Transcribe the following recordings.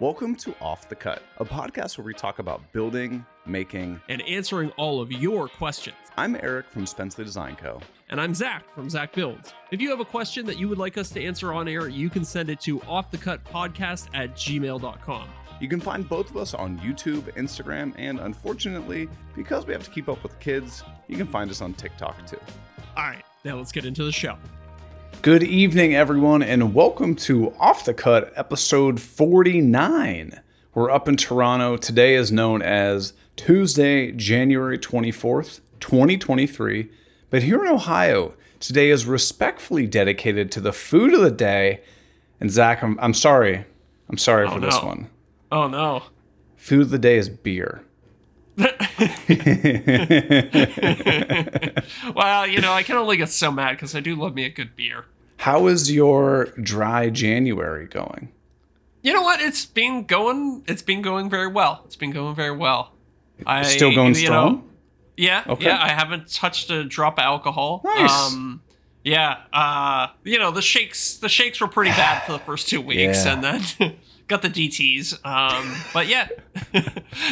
Welcome to Off The Cut, a podcast where we talk about building, making, and answering all of your questions. I'm Eric from Spenceley Design Co. And I'm Zach from Zach Builds. If you have a question that you would like us to answer on air, you can send it to offthecutpodcast@gmail.com. You can find both of us on YouTube, Instagram, and unfortunately, because we have to keep up with the kids, you can find us on TikTok too. All right, now let's get into the show. Good evening, everyone, and welcome to Off The Cut, episode 49. We're up in Toronto. Today is known as Tuesday, January 24th, 2023. But here in Ohio, today is respectfully dedicated to the food of the day. And Zach, I'm sorry. I'm sorry for this one. Oh, no. Food of the day is beer. Well, you know, I can only get so mad because I do love me a good beer. How is your dry January going? You know what? It's been going very well. It's still going strong? Know, yeah. Okay. Yeah. I haven't touched a drop of alcohol. Nice. Yeah. You know, the shakes were pretty bad for the first 2 weeks. Yeah. And then... got the DTs, but yeah.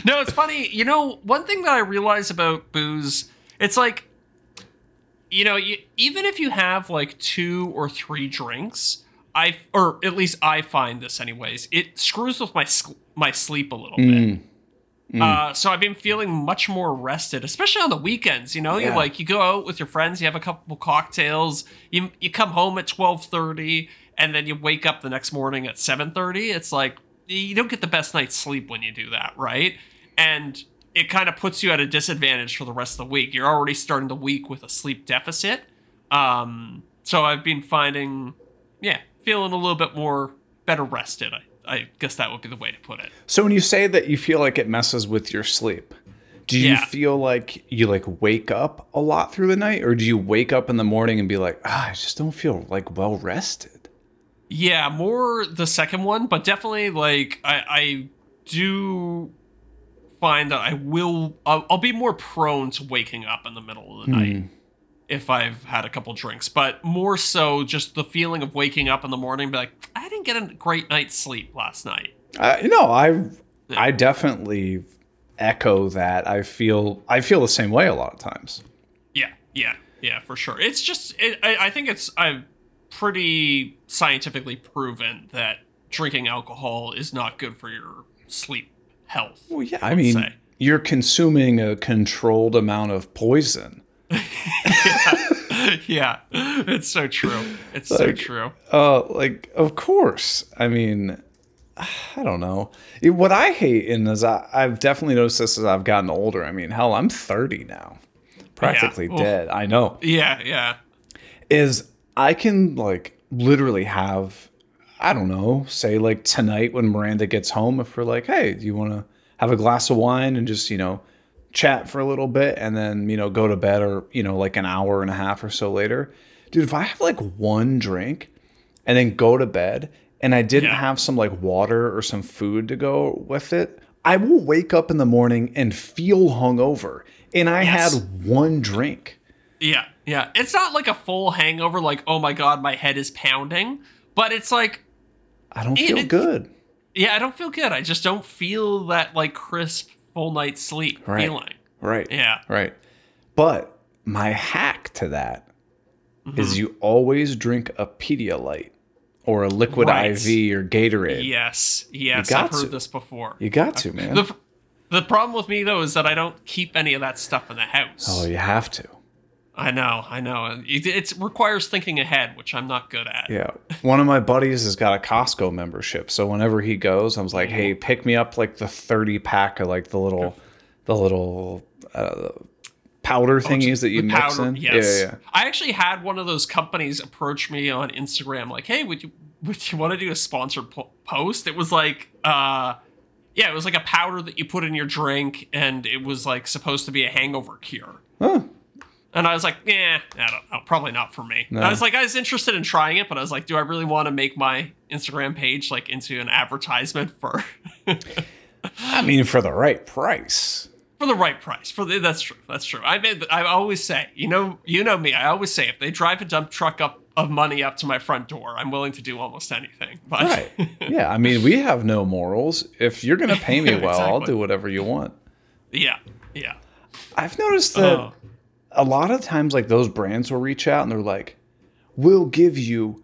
No, it's funny. You know, one thing that I realize about booze, it's like, you know, even if you have like 2 or 3 drinks, or at least I find this anyways, it screws with my sleep a little bit. So I've been feeling much more rested, especially on the weekends. You know, yeah. You go out with your friends, you have a couple cocktails, you come home at 12:30. And then you wake up the next morning at 7:30. It's like, you don't get the best night's sleep when you do that, right? And it kind of puts you at a disadvantage for the rest of the week. You're already starting the week with a sleep deficit. So I've been feeling a little bit better rested. I guess that would be the way to put it. So when you say that you feel like it messes with your sleep, do you feel like you wake up a lot through the night? Or do you wake up in the morning and be like, I just don't feel well rested? Yeah, more the second one, but definitely I do find that I'll be more prone to waking up in the middle of the night if I've had a couple drinks, but more so just the feeling of waking up in the morning, be like, I didn't get a great night's sleep last night. I definitely echo that. I feel the same way a lot of times. Yeah, for sure. It's just, I think it's pretty scientifically proven that drinking alcohol is not good for your sleep health. Well, yeah, I mean, you're consuming a controlled amount of poison. Yeah, it's so true. It's so true. Of course. I mean, I don't know. What I hate is I've definitely noticed this as I've gotten older. I mean, hell, I'm 30 now. Practically dead. I know. Yeah. I can literally have, I don't know, say tonight when Miranda gets home, if we're like, hey, do you want to have a glass of wine and just, you know, chat for a little bit and then, you know, go to bed or, you know, an hour and a half or so later. Dude, if I have one drink and then go to bed and I didn't have some water or some food to go with it, I will wake up in the morning and feel hungover. And I had one drink. Yeah. It's not a full hangover, oh my God, my head is pounding. But it's I don't feel good. Yeah, I don't feel good. I just don't feel that crisp full night's sleep feeling. Right. Yeah. Right. But my hack to that is you always drink a Pedialyte or a liquid IV or Gatorade. Yes. I've heard this before. You got to, man. The problem with me, though, is that I don't keep any of that stuff in the house. Oh, you have to. I know. It requires thinking ahead, which I'm not good at. Yeah. One of my buddies has got a Costco membership. So whenever he goes, I was like, hey, pick me up the 30 pack of the little powder thingies that you mix powder, in. Yes. Yeah. I actually had one of those companies approach me on Instagram. Like, hey, would you want to do a sponsored post? It was it was a powder that you put in your drink and it was supposed to be a hangover cure. Huh. And I was like, yeah, I don't know. Probably not for me. No. I was interested in trying it, but I was like, do I really want to make my Instagram page into an advertisement for... I mean, for the right price. That's true. I always say, you know me, I always say if they drive a dump truck up of money up to my front door, I'm willing to do almost anything. But right. Yeah. I mean, we have no morals. If you're going to pay me well, exactly. I'll do whatever you want. Yeah. Yeah. I've noticed that a lot of times, like, those brands will reach out and they're like, we'll give you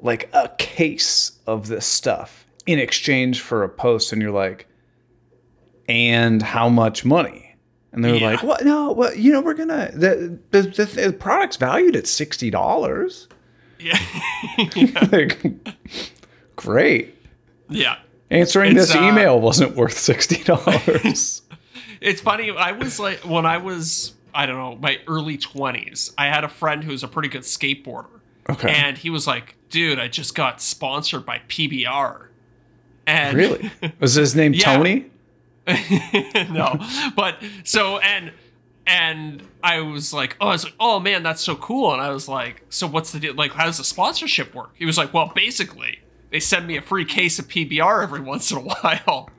like a case of this stuff in exchange for a post. And you're like, and how much money? And they're like, "What? No, well, you know, we're going to, the product's valued at $60. Yeah. Yeah. Like, great. Yeah. Answering this email wasn't worth $60. It's funny. I was like, when I was, I don't know, my early 20s, I had a friend who was a pretty good skateboarder. Okay. And he was like, dude, I just got sponsored by PBR. And really? Was his name Tony? No, but so, and I was like, oh man, that's so cool. And I was like, so what's the deal? Like, how does the sponsorship work? He was like, well, basically they send me a free case of PBR every once in a while.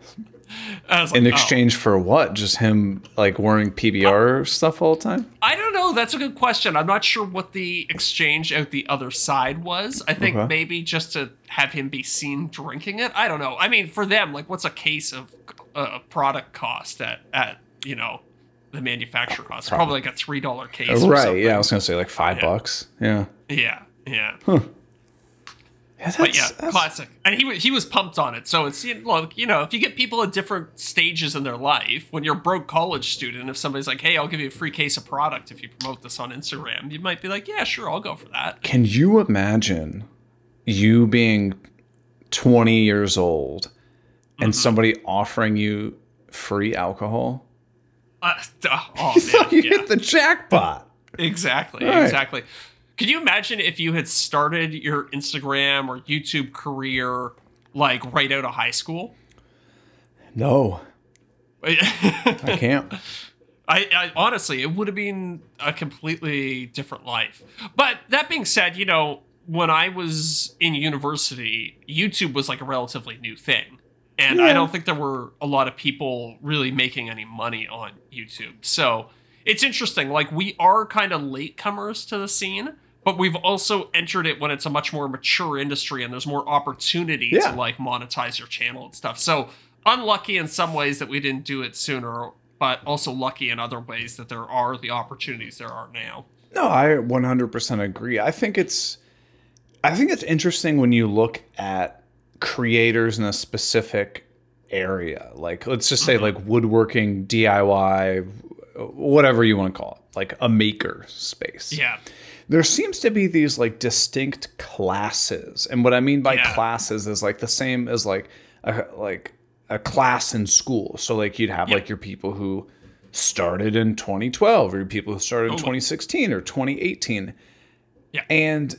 I was like, in exchange for what? Just him like wearing PBR stuff all the time? I don't know. That's a good question. I'm not sure what the exchange out the other side was. I think maybe just to have him be seen drinking it. I don't know. I mean, for them, like, what's a case of a product cost at you know, the manufacturer cost? Probably like a $3 case. Or something. Yeah. I was going to say like $5. Yeah. Yeah. Yeah. Huh. Yeah, that's classic. And he was pumped on it. So it's, look, you know, if you get people at different stages in their life, when you're a broke college student, if somebody's like, hey, I'll give you a free case of product if you promote this on Instagram, you might be like, yeah, sure, I'll go for that. Can you imagine you being 20 years old and somebody offering you free alcohol? You hit the jackpot. Exactly. Right. Exactly. Could you imagine if you had started your Instagram or YouTube career like right out of high school? No, I can't. I honestly, it would have been a completely different life. But that being said, you know, when I was in university, YouTube was like a relatively new thing. And I don't think there were a lot of people really making any money on YouTube. So it's interesting. Like, we are kind of latecomers to the scene. But we've also entered it when it's a much more mature industry and there's more opportunity to like monetize your channel and stuff. So unlucky in some ways that we didn't do it sooner, but also lucky in other ways that there are the opportunities there are now. No, I 100% agree. I think it's interesting when you look at creators in a specific area. Like, let's just say like woodworking, DIY, whatever you want to call it, like a maker space. Yeah. There seems to be these like distinct classes. And what I mean by classes is like the same as like a class in school. So like you'd have like your people who started in 2012 or your people who started in 2016 or 2018. Yeah. And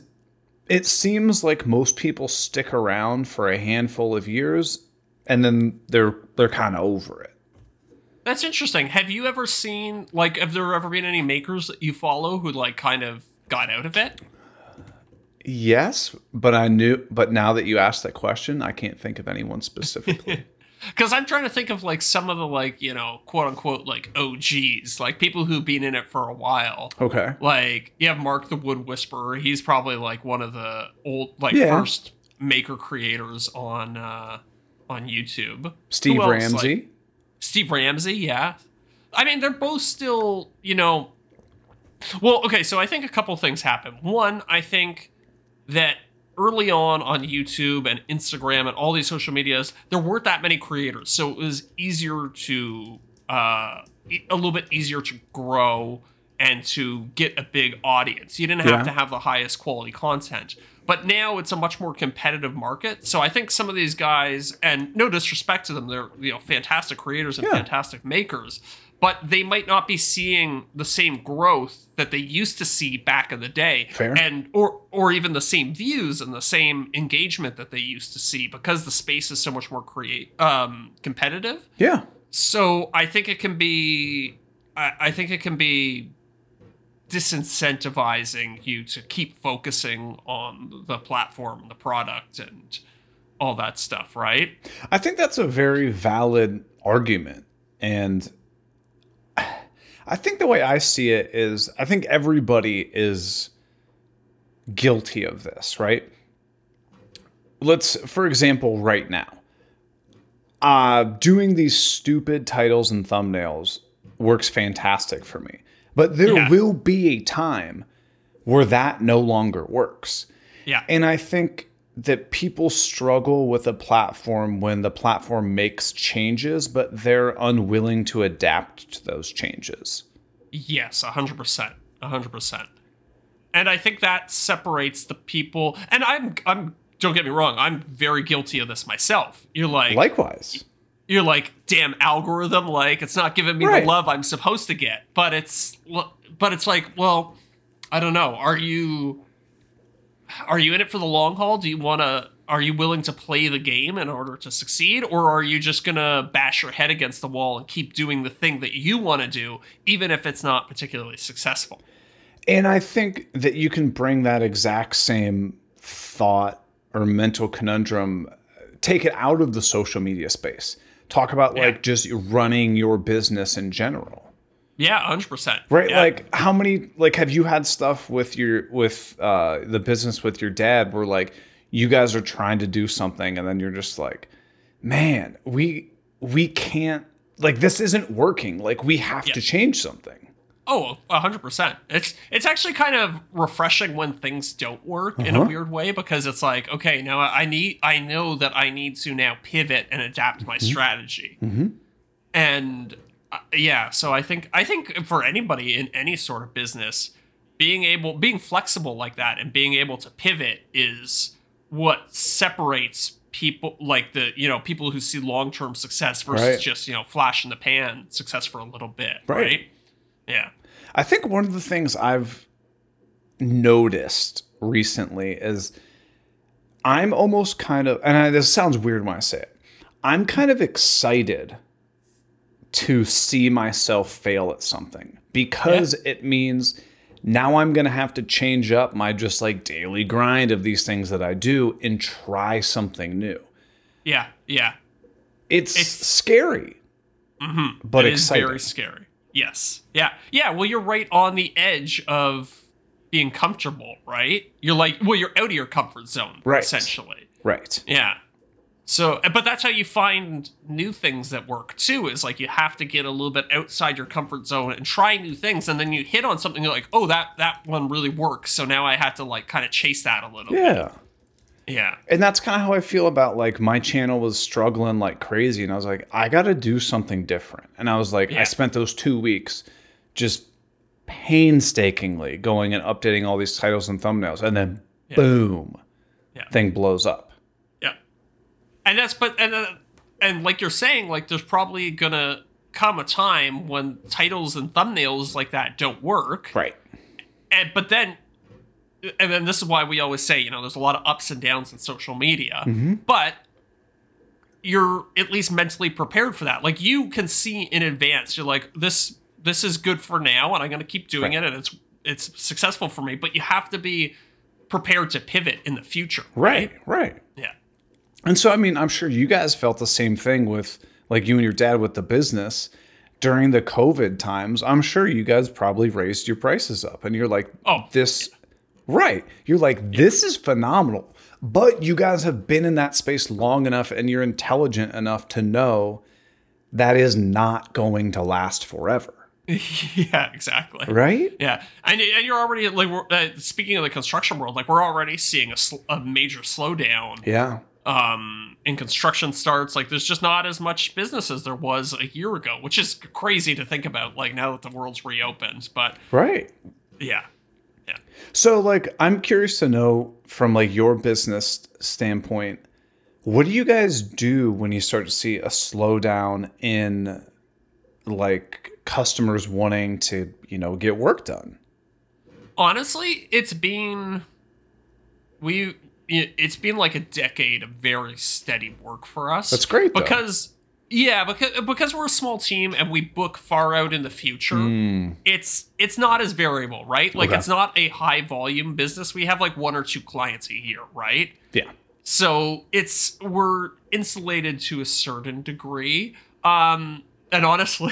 it seems like most people stick around for a handful of years and then they're kind of over it. That's interesting. Have you ever seen, like, have there ever been any makers that you follow who, like, kind of got out of it? Yes, but now that you asked that question, I can't think of anyone specifically. Because I'm trying to think of, like, some of the, like, you know, quote unquote, like, OGs, like, people who've been in it for a while. Okay. Like, you have Mark the Wood Whisperer. He's probably, like, one of the old, like, first maker creators on YouTube. Steve Ramsey. Like, Steve Ramsey, yeah. I mean, they're both still, you know... Well, okay, so I think a couple things happen. One, I think that early on YouTube and Instagram and all these social medias, there weren't that many creators. So it was easier to... a little bit easier to grow and to get a big audience. You didn't have to have the highest quality content. But now it's a much more competitive market. So I think some of these guys, and no disrespect to them, they're, you know, fantastic creators and fantastic makers, but they might not be seeing the same growth that they used to see back in the day. Fair. And or even the same views and the same engagement that they used to see because the space is so much more competitive. Yeah. So I think it can be disincentivizing you to keep focusing on the platform, the product, and all that stuff, right? I think that's a very valid argument. And I think the way I see it is I think everybody is guilty of this, right? Let's, for example, right now, doing these stupid titles and thumbnails works fantastic for me. But there will be a time where that no longer works. Yeah. And I think that people struggle with a platform when the platform makes changes, but they're unwilling to adapt to those changes. Yes, 100%. 100%. And I think that separates the people. And I'm don't get me wrong, I'm very guilty of this myself. You're like, likewise. You're like, damn algorithm, like it's not giving me the love I'm supposed to get. But it's like, well, I don't know. Are you in it for the long haul? Are you willing to play the game in order to succeed? Or are you just going to bash your head against the wall and keep doing the thing that you want to do, even if it's not particularly successful? And I think that you can bring that exact same thought or mental conundrum, take it out of the social media space. Talk about like just running your business in general. Yeah, 100%. Right, yeah. Like how many? Like, have you had stuff with the business with your dad where like you guys are trying to do something and then you're just like, man, we can't, like this isn't working. Like we have to change something. Oh, 100%. It's actually kind of refreshing when things don't work in a weird way, because it's like, okay, now I know that I need to now pivot and adapt my strategy, and. So I think for anybody in any sort of business, being flexible like that and being able to pivot is what separates people, like the, you know, people who see long-term success versus just, you know, flash in the pan success for a little bit. Right. Yeah. I think one of the things I've noticed recently is I'm almost kind of, and this sounds weird when I say it, I'm kind of excited to see myself fail at something, because it means now I'm going to have to change up my just like daily grind of these things that I do and try something new. Yeah. Yeah. It's scary, but exciting. It is very scary. Yes. Yeah. Yeah. Well, you're right on the edge of being comfortable, right? You're like, well, you're out of your comfort zone, right? Essentially. Right. Yeah. So, but that's how you find new things that work too, is like you have to get a little bit outside your comfort zone and try new things. And then you hit on something, you're like, oh, that one really works. So now I have to like kind of chase that a little bit. Yeah. Yeah. And that's kind of how I feel about like my channel was struggling like crazy. And I was like, I got to do something different. And I was like, I spent those 2 weeks just painstakingly going and updating all these titles and thumbnails. And then boom, thing blows up. And that's, and like you're saying, like there's probably gonna come a time when titles and thumbnails like that don't work, right? And then this is why we always say, you know, there's a lot of ups and downs in social media, but you're at least mentally prepared for that. Like you can see in advance, you're like, this is good for now, and I'm gonna keep doing it, and it's successful for me. But you have to be prepared to pivot in the future, right? Yeah. And so, I mean, I'm sure you guys felt the same thing with, like, you and your dad with the business during the COVID times. I'm sure you guys probably raised your prices up and you're like, oh, this, right. You're like, this is phenomenal. But you guys have been in that space long enough and you're intelligent enough to know that is not going to last forever. Yeah, exactly. Right? Yeah. And you're already, like, speaking of the construction world, like, we're already seeing a major slowdown. Yeah. In construction starts, like there's just not as much business as there was a year ago, which is crazy to think about, like now that the world's reopened, but yeah. So like, I'm curious to know from like your business standpoint, what do you guys do when you start to see a slowdown in like customers wanting to, you know, get work done? Honestly, it's been like a decade of very steady work for us. That's great, though. Because we're a small team and we book far out in the future, it's not as variable, right? Like it's not a high volume business. We have like 1 or 2 clients a year, right? Yeah. So we're insulated to a certain degree. And honestly,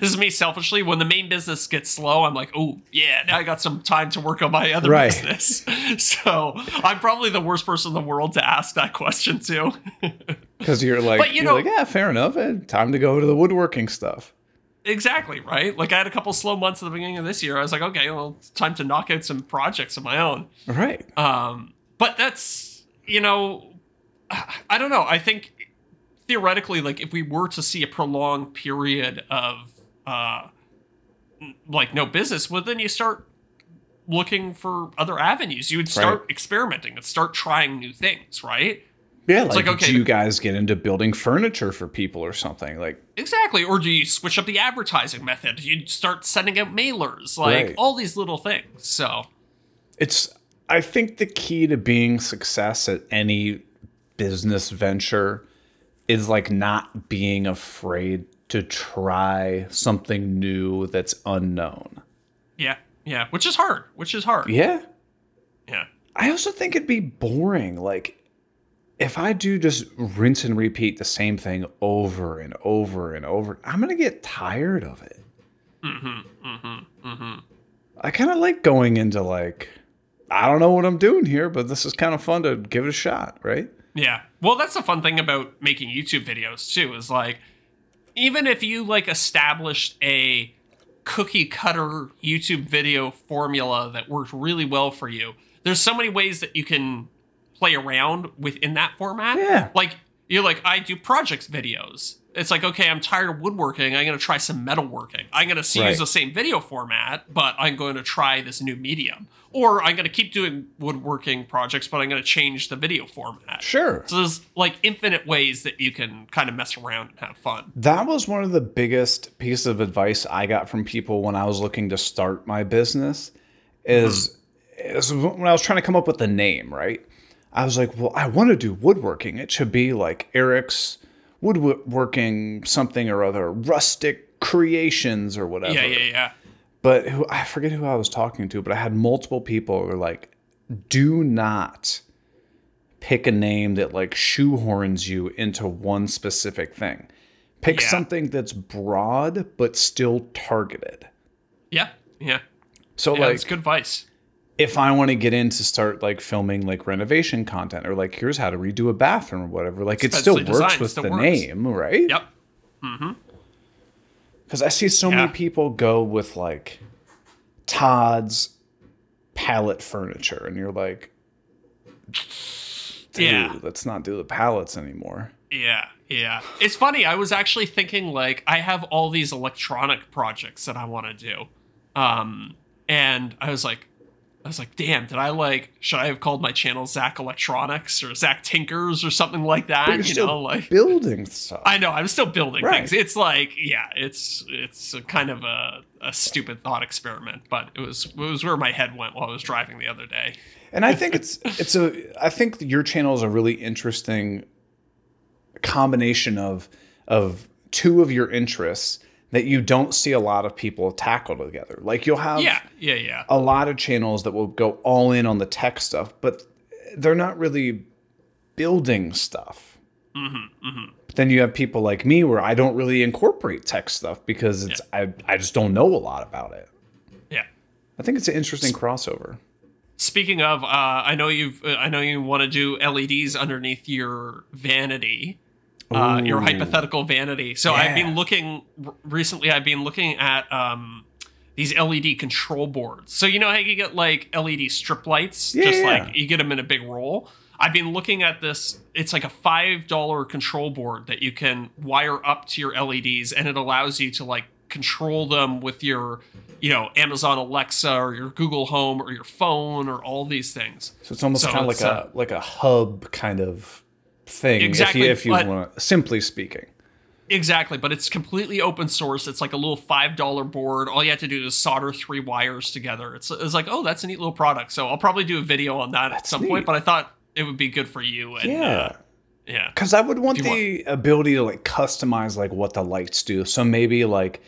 This is me selfishly. When the main business gets slow, I'm like, oh, yeah, now I got some time to work on my other business. So I'm probably the worst person in the world to ask that question to. Because you're like, but, you know, yeah, fair enough. Time to go to the woodworking stuff. Exactly, right? Like, I had a couple slow months at the beginning of this year. I was like, okay, well, it's time to knock out some projects of my own. Right. But that's, you know, I don't know. I think theoretically, like, if we were to see a prolonged period of, like, no business, well, then you start looking for other avenues. You would start experimenting and start trying new things, right? Yeah, it's like, okay, do you guys get into building furniture for people or something? Like, exactly. Or do you switch up the advertising method? Do you start sending out mailers? Like, all these little things. So it's, I think the key to being success at any business venture is like not being afraid to try something new that's unknown. Yeah. Yeah. Which is hard. Yeah. Yeah. I also think it'd be boring. Like, if I do just rinse and repeat the same thing over and over and over, I'm going to get tired of it. I kind of like going into like, I don't know what I'm doing here, but this is kind of fun to give it a shot, right? Yeah. Well, that's the fun thing about making YouTube videos too, is like, even if you like established a cookie cutter YouTube video formula that worked really well for you, there's so many ways that you can play around within that format. Yeah. Like, you're like, I do projects videos. It's like, okay, I'm tired of woodworking. I'm going to try some metalworking. I'm going to use the same video format, but I'm going to try this new medium. Or I'm going to keep doing woodworking projects, but I'm going to change the video format. Sure. So there's like infinite ways that you can kind of mess around and have fun. That was one of the biggest pieces of advice I got from people when I was looking to start my business is when I was trying to come up with a name, right? I was like, well, I want to do woodworking. It should be like Eric's Woodworking something or other, Rustic Creations or whatever. Yeah. But I forget who I was talking to, but I had multiple people who were like, do not pick a name that like shoehorns you into one specific thing. Pick something that's broad but still targeted. Yeah. So yeah, like, that's good advice. If I want to get in to start like filming like renovation content or like, here's how to redo a bathroom or whatever, like it still works with the name, right? Yep. Mm-hmm. Because I see so many people go with like Todd's pallet furniture and you're like, let's not do the pallets anymore. Yeah. It's funny. I was actually thinking like, I have all these electronic projects that I want to do. And I was like, damn, should I have called my channel Zac Electronics or Zac Tinkers or something like that? But you're still like building stuff. I know, I'm still building things. It's like, it's a kind of a stupid thought experiment, but it was where my head went while I was driving the other day. And I think I think your channel is a really interesting combination of two of your interests that you don't see a lot of people tackle together. Like you'll have a lot of channels that will go all in on the tech stuff, but they're not really building stuff. But then you have people like me where I don't really incorporate tech stuff because it's I just don't know a lot about it. Yeah, I think it's an interesting crossover. Speaking of, I know you want to do LEDs underneath your vanity. Your hypothetical vanity. So I've been looking at these LED control boards. So you know how you get like LED strip lights, like you get them in a big roll. I've been looking at this. It's like a $5 control board that you can wire up to your LEDs, and it allows you to like control them with your, Amazon Alexa or your Google Home or your phone or all these things. So it's almost kind of like a hub kind of thing, exactly, if you want, simply speaking. Exactly, but it's completely open source. It's like a little $5 board. All you have to do is solder 3 wires together. It's like, oh, that's a neat little product. So I'll probably do a video on that at some point, but I thought it would be good for you. And, because I would want the ability to like customize like what the lights do. So maybe like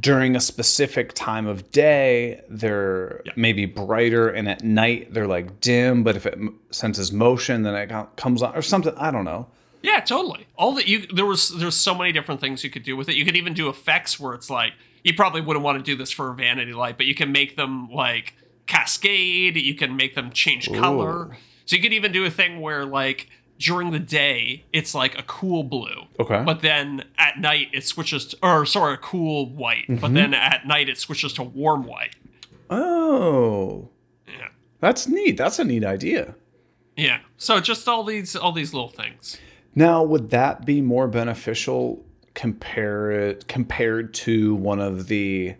during a specific time of day, they're maybe brighter, and at night they're like dim. But if it senses motion, then it comes on or something. I don't know. Yeah, totally. All that you there's so many different things you could do with it. You could even do effects where it's like, you probably wouldn't want to do this for a vanity light, but you can make them like cascade. You can make them change color. Ooh. So you could even do a thing where like during the day it's like a cool blue, okay, but then at night it switches to, or sorry, a cool white, mm-hmm, but then at night it switches to warm white. Oh, yeah, that's neat. That's a neat idea. Yeah. So just all these little things. Now, would that be more beneficial compared to one of the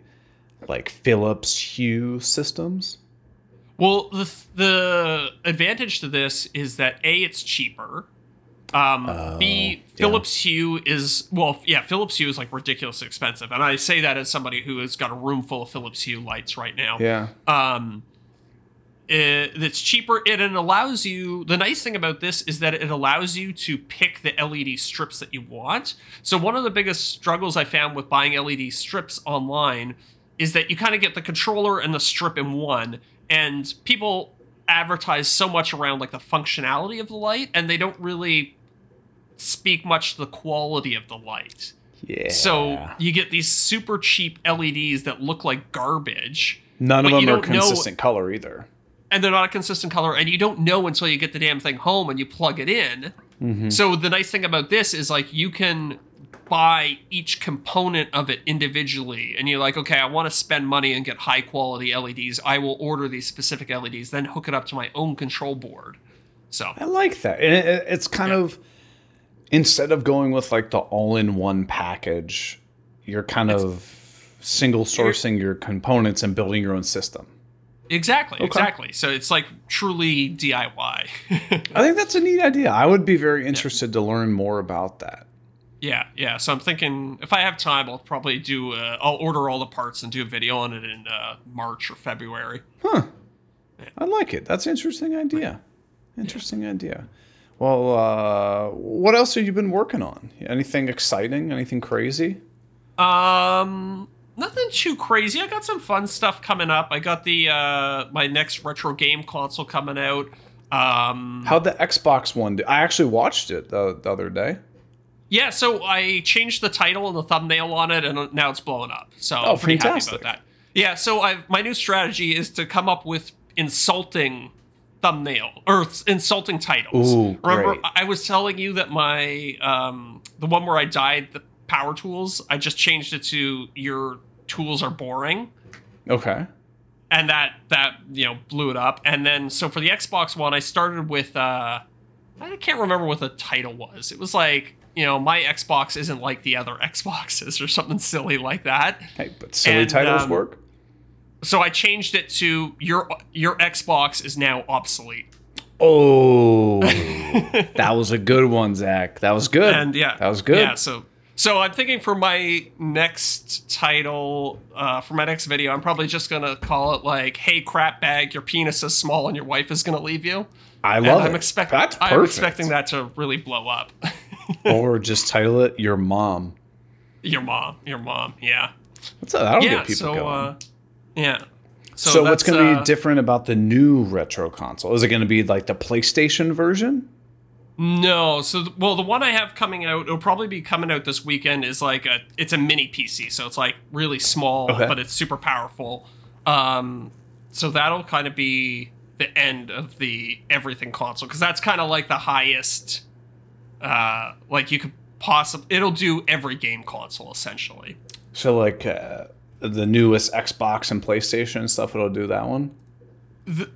like Philips Hue systems? Well, the advantage to this is that A, it's cheaper. B, Philips Hue is, well, yeah, Philips Hue is like ridiculously expensive. And I say that as somebody who has got a room full of Philips Hue lights right now. Yeah. It's cheaper. It allows you, the nice thing about this is that it allows you to pick the LED strips that you want. So one of the biggest struggles I found with buying LED strips online is that you kind of get the controller and the strip in one, and people advertise so much around like the functionality of the light, and they don't really speak much to the quality of the light. Yeah. So you get these super cheap LEDs that look like garbage. None of them are consistent color either. And they're not a consistent color, and you don't know until you get the damn thing home and you plug it in. Mm-hmm. So the nice thing about this is like you can buy each component of it individually, and you're like, okay, I want to spend money and get high quality LEDs. I will order these specific LEDs, then hook it up to my own control board. So I like that. And it's kind of, instead of going with like the all-in-one package, you're kind of single sourcing your components and building your own system. Exactly. So it's like truly DIY. I think that's a neat idea. I would be very interested to learn more about that. Yeah. So I'm thinking if I have time, I'll probably I'll order all the parts and do a video on it in March or February. Huh. Yeah. I like it. That's an interesting idea. Well, what else have you been working on? Anything exciting? Anything crazy? Nothing too crazy. I got some fun stuff coming up. I got the my next retro game console coming out. How'd the Xbox one do? I actually watched it the other day. Yeah, so I changed the title and the thumbnail on it, and now it's blowing up. So I'm pretty happy about that. Yeah, so my new strategy is to come up with insulting thumbnail or insulting titles. Ooh, remember, great. I was telling you that my the one where I dyed the power tools, I just changed it to your tools are boring. Okay. And that blew it up. And then, so for the Xbox one, I started with, I can't remember what the title was. It was like, my Xbox isn't like the other Xboxes or something silly like that. Hey, but silly titles work. So I changed it to your Xbox is now obsolete. Oh, that was a good one, Zach. That was good. And that was good. Yeah. So I'm thinking for my next title, for my next video, I'm probably just going to call it like, hey, crap bag, your penis is small and your wife is going to leave you. I love it. That's perfect. I'm expecting that to really blow up. Or just title it Your Mom. Your mom. Yeah. That'll get people going. Yeah. So what's going to be different about the new retro console? Is it going to be like the PlayStation version? No. So, the one I have coming out, it'll probably be coming out this weekend, is like it's a mini PC. So it's like really small, but it's super powerful. So that'll kind of be the end of the everything console. Cause that's kind of like the highest, like you could possibly, it'll do every game console essentially. So like, the newest Xbox and PlayStation and stuff, it'll do that one.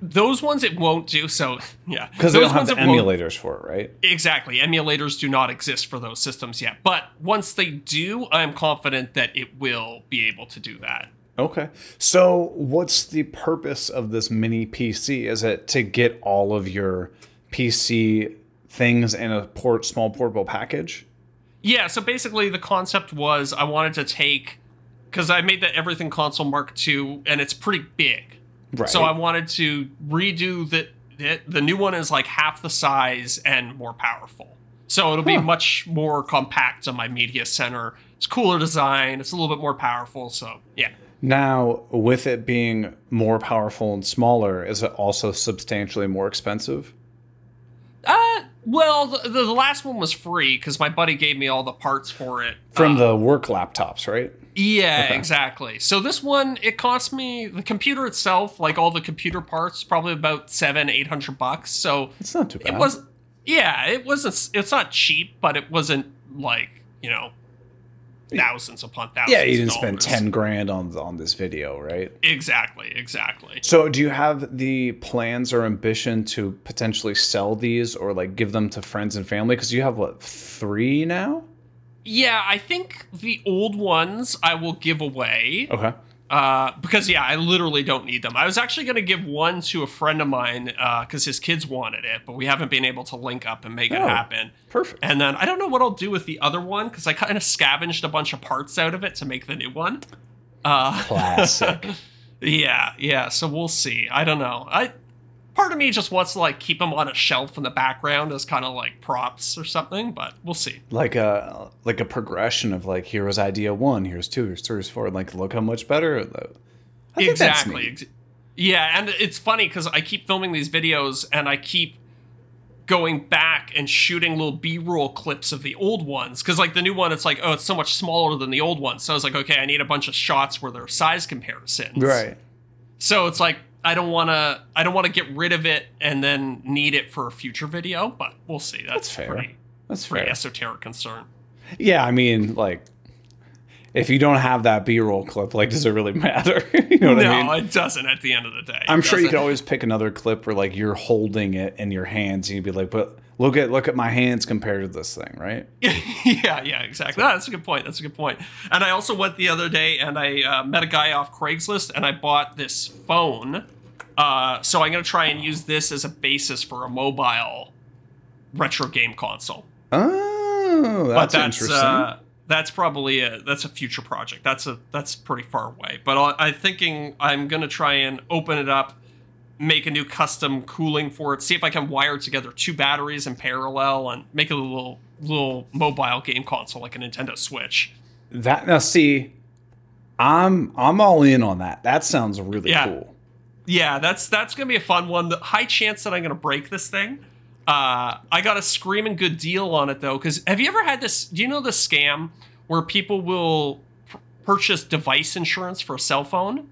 Those ones it won't do, so yeah. Because they don't have emulators for it, right? Exactly. Emulators do not exist for those systems yet. But once they do, I'm confident that it will be able to do that. Okay. So what's the purpose of this mini PC? Is it to get all of your PC things in a small portable package? Yeah, so basically the concept was I wanted to take... Because I made that Everything Console Mark II, and it's pretty big. Right. So I wanted to redo the new one is like half the size and more powerful. So it'll be much more compact on my media center. It's cooler design. It's a little bit more powerful. So yeah. Now with it being more powerful and smaller, is it also substantially more expensive? Well, the last one was free because my buddy gave me all the parts for it. From the work laptops, right? Yeah, okay. Exactly. So this one, it cost me, the computer itself, like all the computer parts, probably about $700-800. So it's not too bad. It's not cheap, but it wasn't like, you know, thousands upon thousands. Yeah, you didn't spend $10,000 on this video, right? Exactly. So do you have the plans or ambition to potentially sell these or like give them to friends and family? Because you have, what, 3 now? Yeah, I think the old ones I will give away. Okay. Because, yeah, I literally don't need them. I was actually going to give one to a friend of mine because his kids wanted it, but we haven't been able to link up and make it happen. Perfect. And then I don't know what I'll do with the other one because I kind of scavenged a bunch of parts out of it to make the new one. Classic. Yeah. So we'll see. I don't know. Part of me just wants to like keep them on a shelf in the background as kind of like props or something, but we'll see. Like a progression of like, here was idea 1, here's 2, here's 3, here's 4, and like look how much better. I think exactly. That's neat. Yeah, and it's funny because I keep filming these videos and I keep going back and shooting little B-roll clips of the old ones because like the new one, it's like, oh, it's so much smaller than the old one. So I was like, okay, I need a bunch of shots where there are size comparisons. Right. So it's like, I don't want to get rid of it and then need it for a future video, but we'll see. That's fair. That's pretty esoteric concern. Yeah, I mean, like, if you don't have that B-roll clip, like, does it really matter? You know what I mean? No, it doesn't at the end of the day. I'm sure you could always pick another clip where, like, you're holding it in your hands and you'd be like, but look at my hands compared to this thing, right? yeah, exactly. No, that's a good point. And I also went the other day and I met a guy off Craigslist and I bought this phone. So I'm going to try and use this as a basis for a mobile retro game console. Oh, that's interesting. That's probably that's a future project. That's pretty far away. But I'm thinking I'm going to try and open it up, make a new custom cooling for it, see if I can wire together 2 batteries in parallel and make a little mobile game console like a Nintendo Switch. I'm all in on that. That sounds really cool. Yeah, that's going to be a fun one. The high chance that I'm going to break this thing. I got a screaming good deal on it, though, because have you ever had this? Do you know the scam where people will purchase device insurance for a cell phone?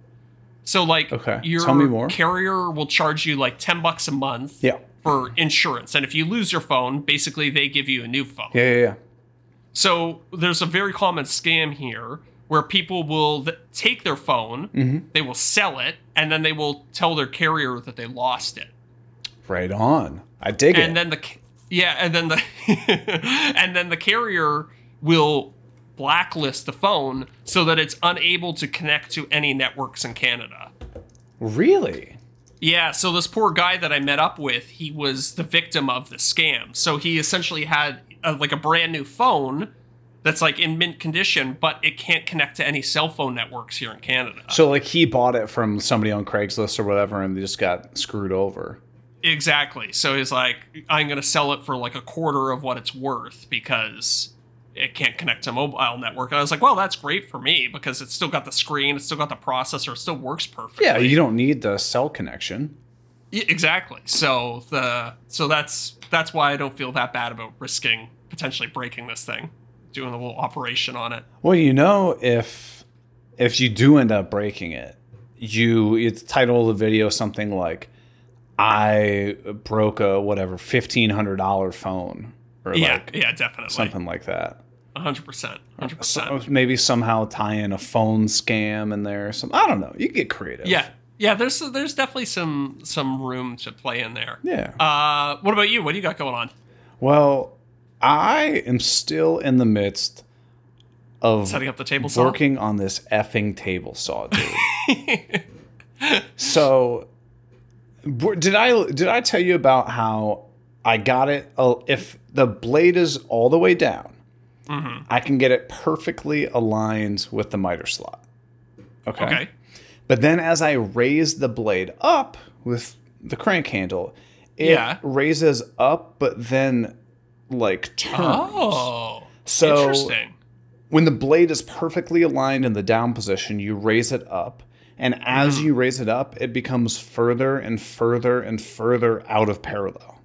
So, like, your carrier will charge you, like, $10 a month for insurance. And if you lose your phone, basically, they give you a new phone. Yeah. So, there's a very common scam here where people will take their phone, they will sell it, and then they will tell their carrier that they lost it. Right on. I dig it. And then the carrier will blacklist the phone so that it's unable to connect to any networks in Canada. Really? Yeah, so this poor guy that I met up with, he was the victim of the scam. So he essentially had a brand new phone that's like in mint condition, but it can't connect to any cell phone networks here in Canada. So like he bought it from somebody on Craigslist or whatever and they just got screwed over. Exactly. So he's like, I'm going to sell it for like a quarter of what it's worth because it can't connect to mobile network. And I was like, well, that's great for me because it's still got the screen. It's still got the processor. It still works perfectly. Yeah, you don't need the cell connection. Yeah, exactly. So that's why I don't feel that bad about risking potentially breaking this thing, doing a little operation on it. Well, you know, if you do end up breaking it, you title the video something like, I broke a whatever $1,500 phone. Or definitely. Something like that. 100%. Maybe somehow tie in a phone scam in there. I don't know. You can get creative. Yeah. There's definitely some room to play in there. Yeah. What about you? What do you got going on? Well, I am still in the midst of setting up the table saw. Working on this effing table saw, dude. So, did I tell you about how I got it? If the blade is all the way down, I can get it perfectly aligned with the miter slot. Okay. But then as I raise the blade up with the crank handle, it raises up, but then like turns. Oh, so interesting. When the blade is perfectly aligned in the down position, you raise it up. And as you raise it up, it becomes further and further and further out of parallel.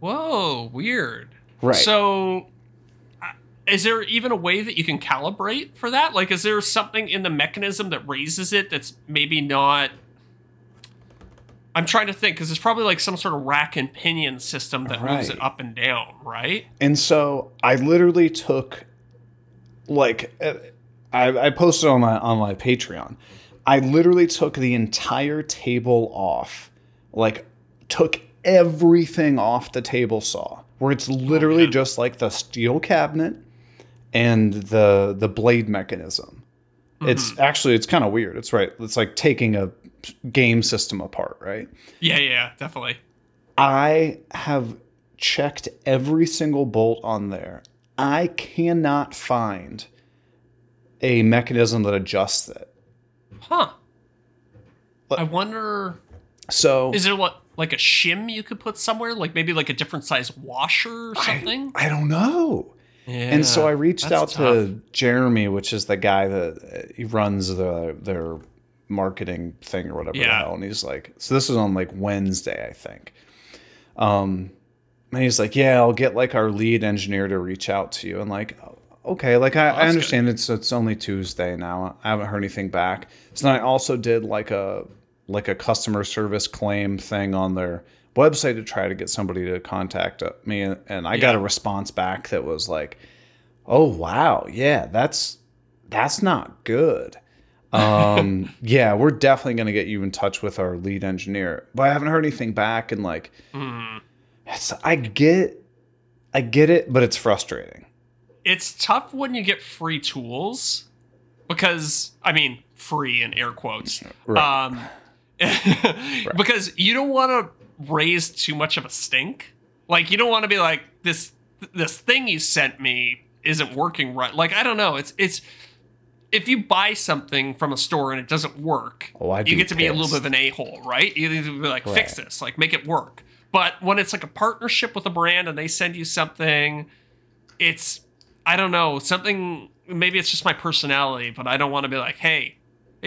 Whoa, weird. Right. So is there even a way that you can calibrate for that? Like, is there something in the mechanism that raises it that's maybe not... I'm trying to think, because it's probably like some sort of rack and pinion system that moves it up and down, right? And so I literally took, like, I posted on my Patreon. I literally took the entire table off, like, took everything off the table saw, where it's literally just like the steel cabinet and the blade mechanism. Mm-hmm. It's kind of weird. It's right. It's like taking a game system apart, right? Yeah, definitely. I have checked every single bolt on there. I cannot find a mechanism that adjusts it. Huh. But, I wonder... So... Is there like a shim you could put somewhere? Like maybe like a different size washer or something? I don't know. Yeah, and so I reached out to Jeremy, which is the guy that he runs their marketing thing or whatever the hell. And he's like, so this was on like Wednesday, I think. And he's like, yeah, I'll get like our lead engineer to reach out to you. And like, okay, like I understand it's only Tuesday now. I haven't heard anything back. So then I also did like a customer service claim thing on their website to try to get somebody to contact me. And I got a response back that was like, oh, wow. Yeah, that's not good. Yeah, we're definitely going to get you in touch with our lead engineer, but I haven't heard anything back. And like, I get it, but it's frustrating. It's tough when you get free tools because I mean, free in air quotes, right. Because you don't want to raise too much of a stink. Like you don't want to be like this thing you sent me isn't working right. Like, I don't know. It's, if you buy something from a store and it doesn't work, you get to be a little bit of an a-hole, right? You need to be like, fix this, like make it work. But when it's like a partnership with a brand and they send you something, it's, I don't know, something, maybe it's just my personality, but I don't want to be like, hey,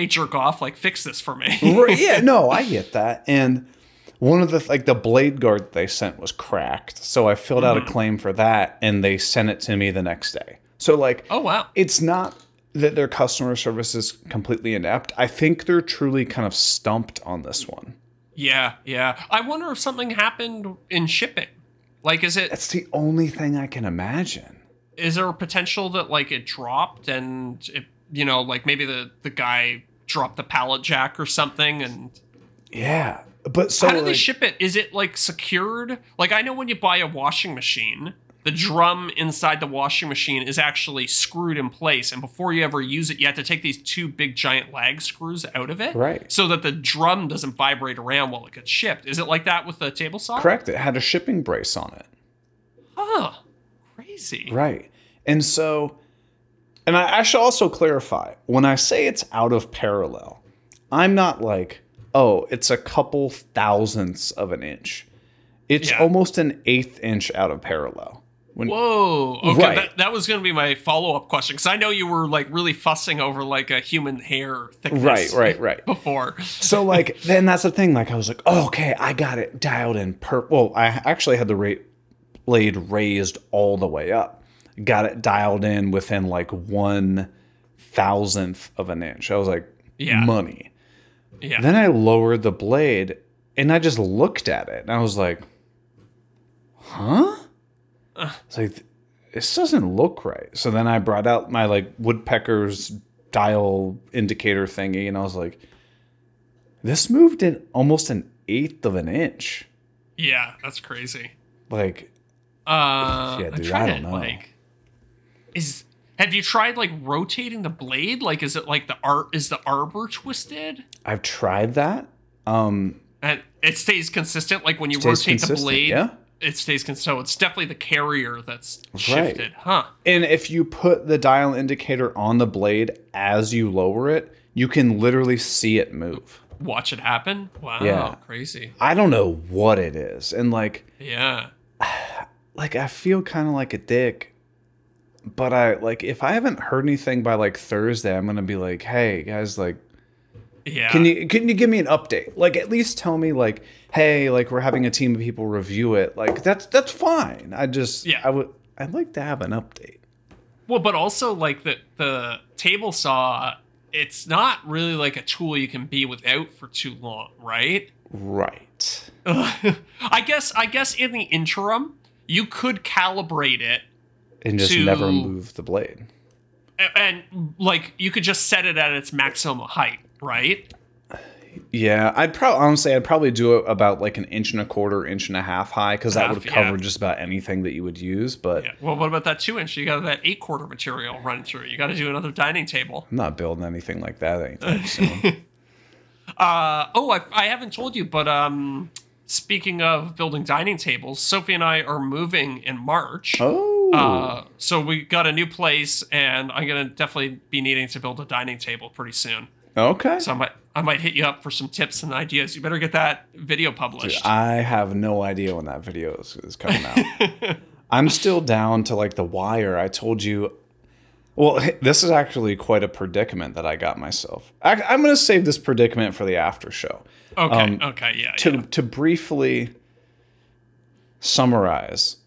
jerk off, like fix this for me. Yeah, no, I get that. And one of the, like the blade guard they sent was cracked. So I filled out a claim for that and they sent it to me the next day. So like, oh wow, it's not that their customer service is completely inept. I think they're truly kind of stumped on this one. Yeah. I wonder if something happened in shipping. Like, is it... That's the only thing I can imagine. Is there a potential that, like, it dropped and, it, you know, like, maybe the guy dropped the pallet jack or something and... Yeah, but so... How do they ship it? Is it, like, secured? Like, I know when you buy a washing machine... The drum inside the washing machine is actually screwed in place. And before you ever use it, you have to take these two big giant lag screws out of it. Right. So that the drum doesn't vibrate around while it gets shipped. Is it like that with the table saw? Correct. It had a shipping brace on it. Huh. Crazy. Right. And so, and I should also clarify, when I say it's out of parallel, I'm not like, oh, it's a couple thousandths of an inch. It's almost an eighth inch out of parallel. Whoa. Okay, right. That was going to be my follow-up question, because I know you were like really fussing over like a human hair thickness. Right. Before. So like, then that's the thing. Like I was like, oh, okay, I got it dialed in. Well, I actually had the blade raised all the way up. Got it dialed in within like 1,000th of an inch. I was like, money. Yeah. Then I lowered the blade and I just looked at it and I was like, huh? It's like, this doesn't look right. So then I brought out my like woodpecker's dial indicator thingy and I was like, this moved in almost an eighth of an inch. Yeah, that's crazy. Like, dude, I don't know. Like, have you tried like rotating the blade? Like, is it like is the arbor twisted? I've tried that. And it stays consistent. Like when you rotate the blade. Yeah. It stays consistent. So it's definitely the carrier that's shifted, huh? And if you put the dial indicator on the blade as you lower it, you can literally see it move. Watch it happen? Wow, crazy. I don't know what it is. And like, like I feel kind of like a dick, but I like, if I haven't heard anything by like Thursday, I'm going to be like, hey guys, like, Yeah. Can you give me an update? Like, at least tell me, like, hey, like, we're having a team of people review it. Like, that's fine. I just, yeah. I'd like to have an update. Well, but also, like, the table saw, it's not really like a tool you can be without for too long, right? Right. I guess in the interim, you could calibrate it and just never move the blade. And like, you could just set it at its maximum height, right? Yeah, I'd probably do it about like 1.25 inches, 1.5 inches high, because that would cover just about anything that you would use. But yeah. Well, what about that 2-inch? You got that 8-quarter material running through. You got to do another dining table. I'm not building anything like that anytime soon. I haven't told you, but speaking of building dining tables, Sophie and I are moving in March. Oh, so we got a new place, and I'm gonna definitely be needing to build a dining table pretty soon. Okay. So I might hit you up for some tips and ideas. You better get that video published. Dude, I have no idea when that video is coming out. I'm still down to like the wire. I told you. Well, this is actually quite a predicament that I got myself. I'm going to save this predicament for the after show. Okay. To briefly summarize,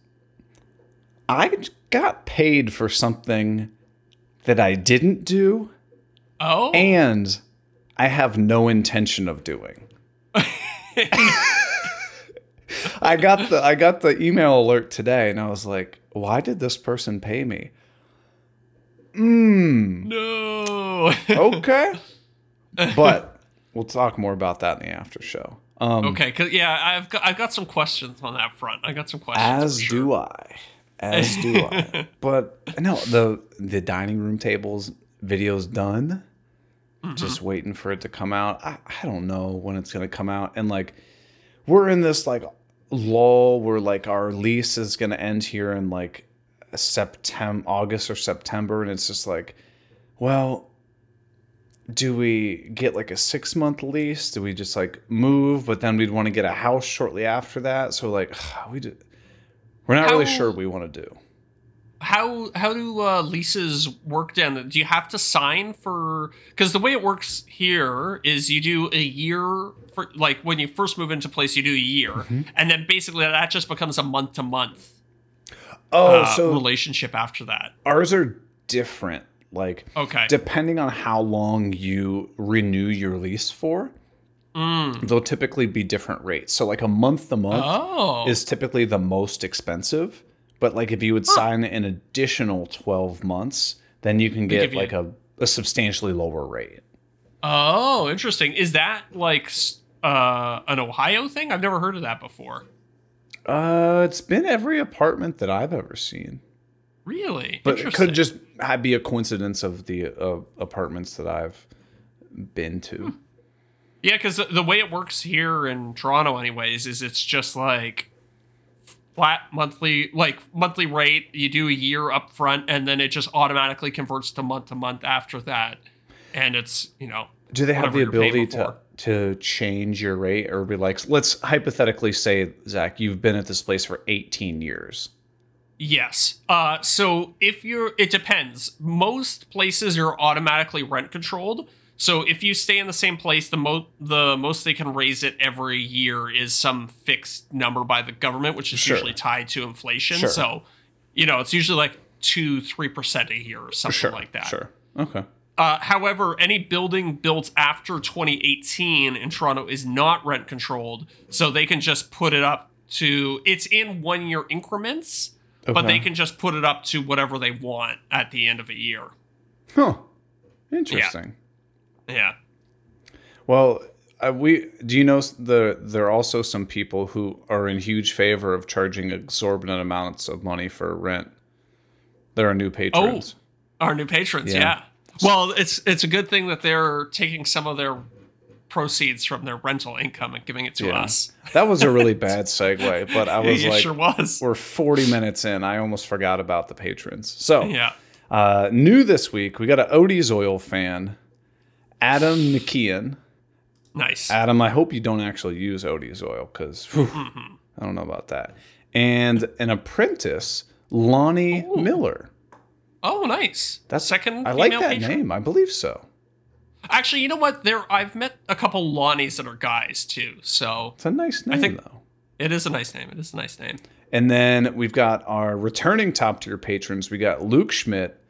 I got paid for something that I didn't do. Oh. And I have no intention of doing. I got the email alert today, and I was like, why did this person pay me? No. Okay. But we'll talk more about that in the after show. Okay. Cause yeah, I've got some questions on that front. I got some questions. As do I. But no, the dining room tables video's done. Mm-hmm. Just waiting for it to come out. I don't know when it's going to come out. And like, we're in this like lull where like our lease is going to end here in like August or September. And it's just like, well, do we get like a 6-month lease? Do we just like move? But then we'd want to get a house shortly after that. So like, we're not really sure what we want to do. How do leases work down there? Do you have to sign for... Because the way it works here is you do a year... for like, when you first move into place, you do a year. Mm-hmm. And then basically that just becomes a month-to-month relationship after that. Ours are different. Like, depending on how long you renew your lease for, they'll typically be different rates. So, like, a month-to-month is typically the most expensive. But like if you would sign an additional 12 months, then you can get like a substantially lower rate. Oh, interesting. Is that like an Ohio thing? I've never heard of that before. It's been every apartment that I've ever seen. Really? But it could just be a coincidence of the apartments that I've been to. Hmm. Yeah, because the way it works here in Toronto anyways is it's just like... flat monthly rate. You do a year up front, and then it just automatically converts to month after that. And it's, you know, do they have the ability to change your rate or be like, let's hypothetically say, Zach, you've been at this place for 18 years. Yes. So if it depends. Most places are automatically rent controlled. So if you stay in the same place, the most they can raise it every year is some fixed number by the government, which is usually tied to inflation. Sure. So, you know, it's usually like 2-3% a year or something like that. Sure. Okay. However, any building built after 2018 in Toronto is not rent controlled, so they can just put it up to it's in 1-year increments, but they can just put it up to whatever they want at the end of a year. Huh. Interesting. Yeah. Yeah. Well, do you know there are also some people who are in huge favor of charging exorbitant amounts of money for rent. There are new patrons. Oh, our new patrons. Yeah. Well, it's a good thing that they're taking some of their proceeds from their rental income and giving it to us. That was a really bad segue, but I was like, we're 40 minutes in. I almost forgot about the patrons. So new this week, we got an Odie's Oil fan. Adam McKeon. Nice. Adam, I hope you don't actually use Odie's Oil because I don't know about that. And an apprentice, Lonnie Miller. Oh, nice. That's second female patron. I like that name. I believe so. Actually, you know what? I've met a couple Lonnies that are guys too. So it's a nice name, though. It is a nice name. It is a nice name. And then we've got our returning top tier patrons. We got Luke Schmidt,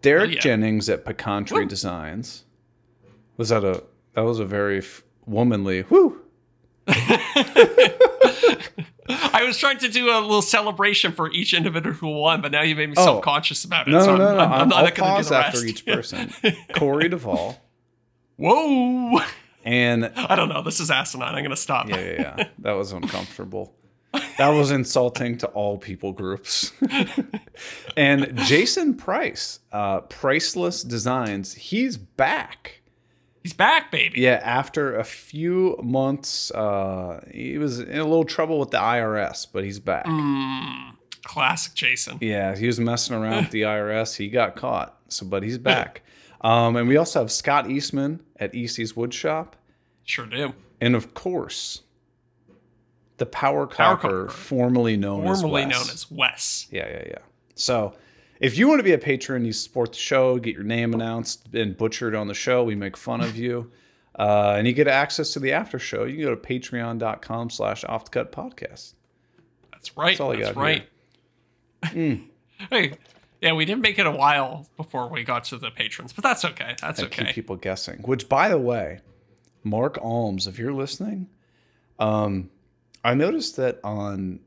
Derek Jennings at Pecantry Designs. Was that that was a very womanly whoo? I was trying to do a little celebration for each individual one, but now you made me self-conscious about it. No. I'll pause after each person. Corey Duvall. Whoa. And I don't know. This is asinine. I'm going to stop. Yeah. That was uncomfortable. That was insulting to all people groups. And Jason Price, Priceless Designs. He's back. He's back, baby. Yeah, after a few months, he was in a little trouble with the IRS, but he's back. Classic Jason. Yeah, he was messing around with the IRS. He got caught, but he's back. And we also have Scott Eastman at EC's Woodshop. Sure do. And, of course, the Power Cocker, formerly known as Wes. Yeah. So... if you want to be a patron, you support the show, get your name announced and butchered on the show. We make fun of you. And you get access to the after show. You can go to patreon.com/offthecutpodcast. That's right. That's all I got right. Hey, yeah, we didn't make it a while before we got to the patrons, but that's okay. I keep people guessing. Which, by the way, Mark Alms, if you're listening, I noticed that on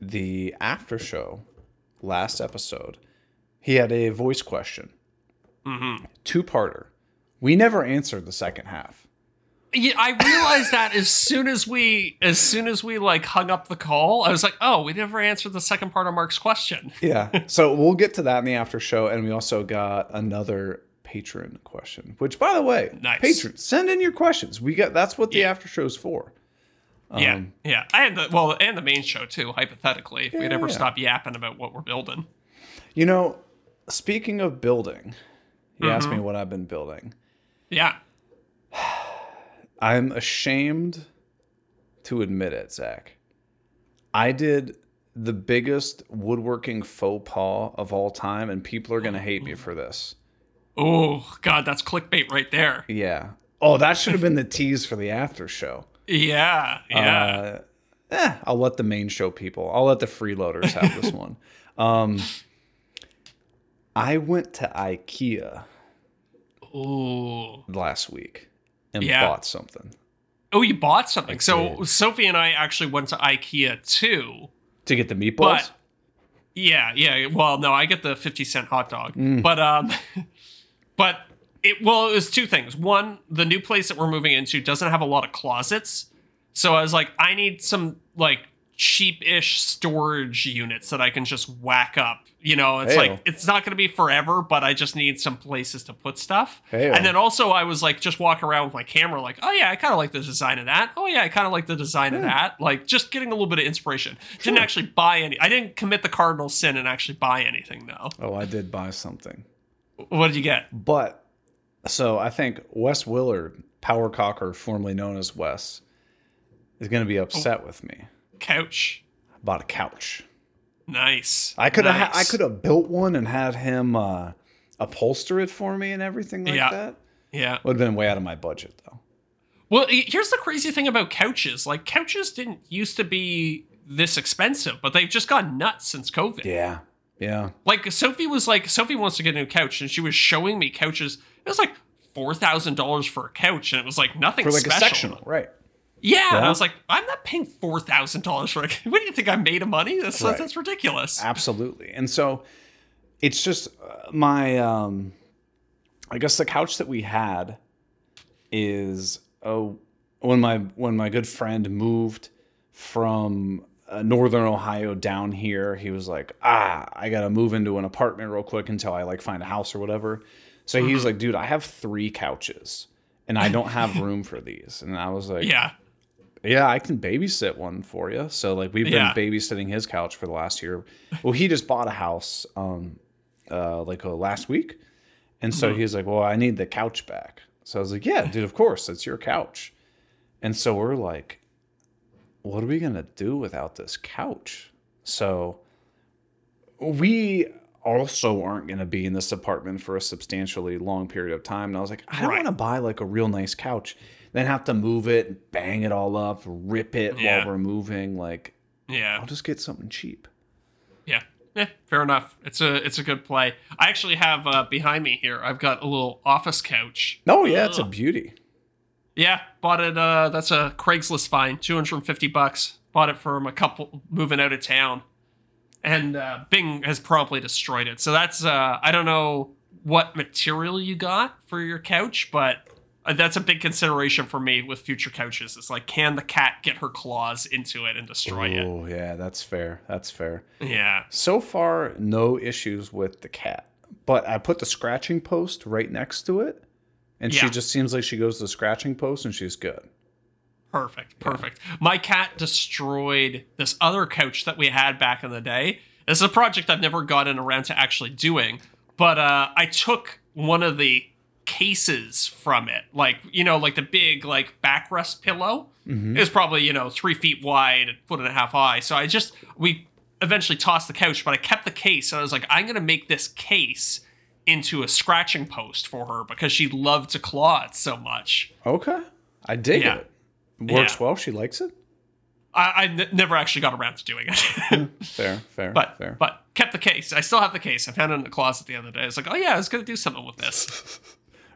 the after show last episode, he had a voice question. Mm-hmm. Two-parter. We never answered the second half. Yeah, I realized that as soon as we like hung up the call, I was like, oh, we never answered the second part of Mark's question. Yeah. So we'll get to that in the after show. And we also got another patron question, which, by the way, nice. Patrons, send in your questions. That's what the after show is for. Yeah. And the main show too, hypothetically, if we'd ever stop yapping about what we're building. You know, speaking of building, you asked me what I've been building. Yeah. I'm ashamed to admit it, Zach. I did the biggest woodworking faux pas of all time, and people are going to hate me for this. Oh, God, that's clickbait right there. Yeah. Oh, that should have been the tease for the after show. Yeah. I'll let the main show people, I'll let the freeloaders have this one. I went to IKEA last week and bought something. Oh, you bought something. So Sophie and I actually went to IKEA too. To get the meatballs? But, yeah. Well, no, I get the 50-cent hot dog. But it was two things. One, the new place that we're moving into doesn't have a lot of closets. So I was like, I need some like cheap-ish storage units that I can just whack up. You know, it's like, it's not going to be forever, but I just need some places to put stuff. And then also I was like, just walk around with my camera like, oh yeah, I kind of like the design of that. Oh yeah, I kind of like the design of that. Like just getting a little bit of inspiration. Sure. Didn't actually buy any. I didn't commit the cardinal sin and actually buy anything though. Oh, I did buy something. What did you get? But so I think Wes Willard, Power Cocker, formerly known as Wes, is going to be upset with me. Couch. I bought a couch. Nice. I could have built one and had him upholster it for me and everything like that. Yeah. Would have been way out of my budget though. Well, here's the crazy thing about couches. Like couches didn't used to be this expensive, but they've just gone nuts since COVID. Yeah. Like Sophie wants to get a new couch and she was showing me couches. It was like $4,000 for a couch and it was like nothing for like special. A sectional, right? Yeah, and I was like, I'm not paying $4,000 for it. What do you think I made of money? That's ridiculous. Absolutely. And so it's just my, I guess the couch that we had is when my good friend moved from Northern Ohio down here, he was like, I got to move into an apartment real quick until I like find a house or whatever. So he was like, dude, I have 3 couches and I don't have room for these. And I was like, Yeah, I can babysit one for you. So like we've been babysitting his couch for the last year. Well, he just bought a house last week. And so he was like, well, I need the couch back. So I was like, yeah, dude, of course, it's your couch. And so we're like, what are we going to do without this couch? So we also aren't going to be in this apartment for a substantially long period of time. And I was like, I don't want to buy like a real nice couch, then have to move it, bang it all up, rip it while we're moving. Like, I'll just get something cheap. Yeah, fair enough. It's a good play. I actually have behind me here, I've got a little office couch. Oh yeah, it's a beauty. Yeah, bought it. That's a Craigslist find, $250. Bought it from a couple moving out of town, and Bing has promptly destroyed it. So that's I don't know what material you got for your couch, but that's a big consideration for me with future couches. It's like, can the cat get her claws into it and destroy it? Oh, yeah, that's fair. That's fair. Yeah. So far, no issues with the cat. But I put the scratching post right next to it, and she just seems like she goes to the scratching post, and she's good. Perfect. Perfect. Yeah. My cat destroyed this other couch that we had back in the day. This is a project I've never gotten around to actually doing, but I took one of the cases from it, like, you know, like the big like backrest pillow is probably, you know, 3 feet wide and 1.5 feet high. So we eventually tossed the couch, but I kept the case. And I was like, I'm gonna make this case into a scratching post for her because she loved to claw it so much. Okay, I dig it. Works well. She likes it. I never actually got around to doing it. Fair. But kept the case. I still have the case. I found it in the closet the other day. I was like, oh yeah, I was gonna do something with this.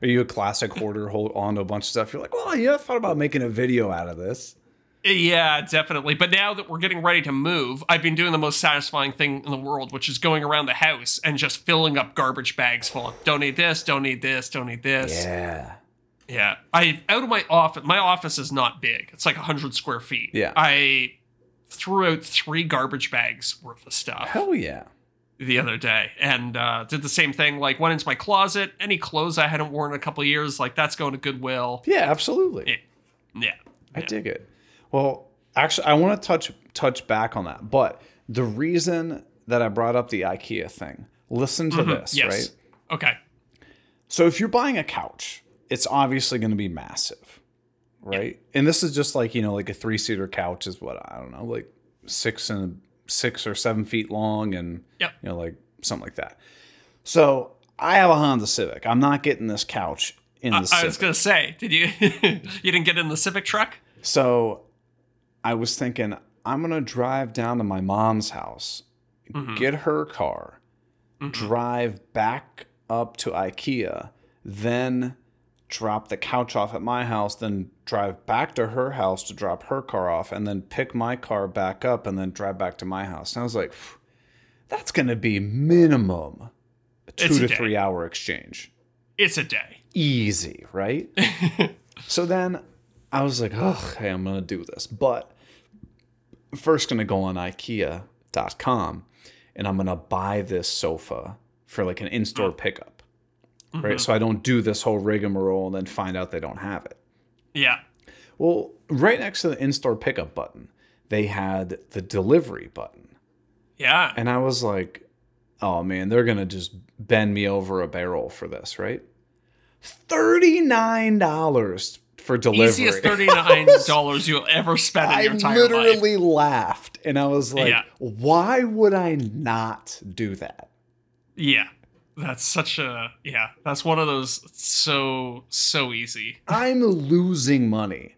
Are you a classic hoarder, hold on to a bunch of stuff? You're like, well, yeah, I thought about making a video out of this. Yeah, definitely. But now that we're getting ready to move, I've been doing the most satisfying thing in the world, which is going around the house and just filling up garbage bags full of, don't need this, don't need this, don't need this. Yeah. Yeah. I out of my office. My office is not big. It's like 100 square feet. Yeah. I threw out 3 garbage bags worth of stuff. Hell yeah. The other day, and did the same thing, like went into my closet, any clothes I hadn't worn in a couple of years, like that's going to Goodwill. Yeah, absolutely. Yeah. I dig it. Well, actually, I want to touch back on that, but the reason that I brought up the IKEA thing, listen to this, yes. Right? Okay. So if you're buying a couch, it's obviously going to be massive, right? Yeah. And this is just like, you know, like a 3-seater couch is what, I don't know, like 6 or 7 feet long and, you know, like something like that. So I have a Honda Civic. I'm not getting this couch in the Civic. I was going to say, did you, you didn't get in the Civic truck? So I was thinking, I'm going to drive down to my mom's house, get her car, drive back up to IKEA, then drop the couch off at my house, then drive back to her house to drop her car off, and then pick my car back up and then drive back to my house. And I was like, that's going to be minimum a 2 to 3 hour exchange. It's a day. Easy, right? So then I was like, oh, hey, I'm going to do this. But I'm first going to go on Ikea.com and I'm going to buy this sofa for like an in-store pickup. Right, so I don't do this whole rigmarole and then find out they don't have it. Yeah. Well, right next to the in-store pickup button, they had the delivery button. Yeah. And I was like, oh, man, they're going to just bend me over a barrel for this, right? $39 for delivery. Easiest $39 you'll ever spend in your entire life. I literally laughed. And I was like, why would I not do that? Yeah. That's such a, that's one of those so easy. I'm losing money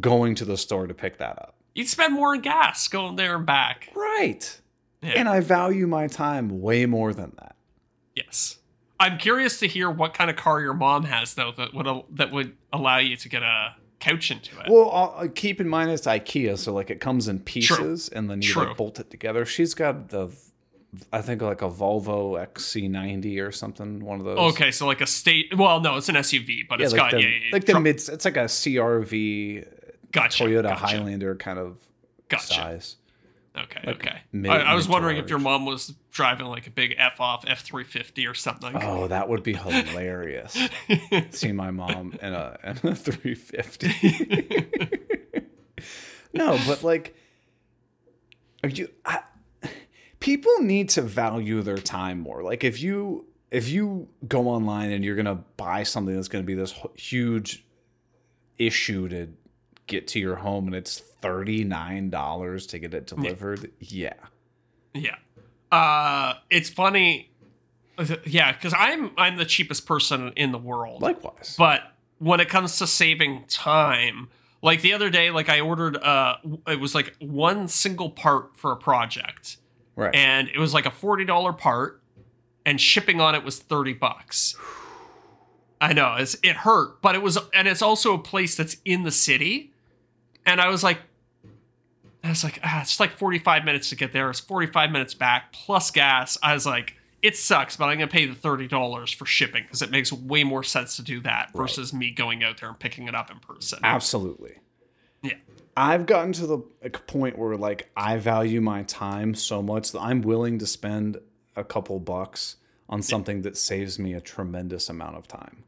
going to the store to pick that up. You'd spend more on gas going there and back. Right. Yeah. And I value my time way more than that. Yes. I'm curious to hear what kind of car your mom has, though, that would allow you to get a couch into it. Well, I'll keep in mind it's IKEA, so like it comes in pieces and then you like bolt it together. She's got the... I think like a Volvo XC90 or something, one of those. Okay, so like a state... Well, no, it's an SUV, but it's like got... it's like a CRV, Toyota Highlander kind of size. Okay, like I was wondering if your mom was driving like a big F-off F350 or something. Oh, that would be hilarious. See my mom in a 350. No, but like... People need to value their time more. Like if you go online and you're going to buy something that's going to be this huge issue to get to your home and it's $39 to get it delivered. Yeah. It's funny. Yeah, because I'm the cheapest person in the world. Likewise. But when it comes to saving time, like the other day, like I ordered, it was like one single part for a project. Right. And it was like a $40 part and shipping on it was $30. I know it hurt, but it was, and it's also a place that's in the city. And I was like, it's like 45 minutes to get there. It's 45 minutes back plus gas. I was like, it sucks, but I'm going to pay the $30 for shipping because it makes way more sense to do that versus me going out there and picking it up in person. Absolutely. Yeah. I've gotten to the point where like I value my time so much that I'm willing to spend a couple bucks on something that saves me a tremendous amount of time.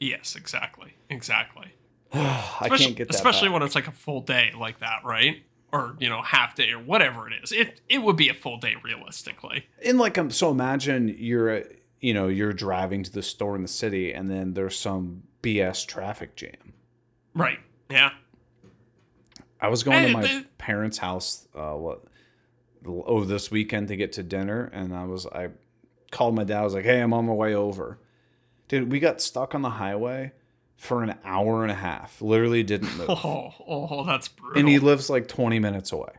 Yes, exactly. Exactly. I can't get that especially back. When it's like a full day like that, right? Or, you know, half day or whatever it is. It would be a full day realistically. And like, so imagine you're driving to the store in the city and then there's some BS traffic jam. Right. Yeah. I was going to my parents' house this weekend to get to dinner, and I called my dad. I was like, "Hey, I'm on my way over." Dude, we got stuck on the highway for an hour and a half. Literally didn't move. Oh, that's brutal. And he lives like 20 minutes away.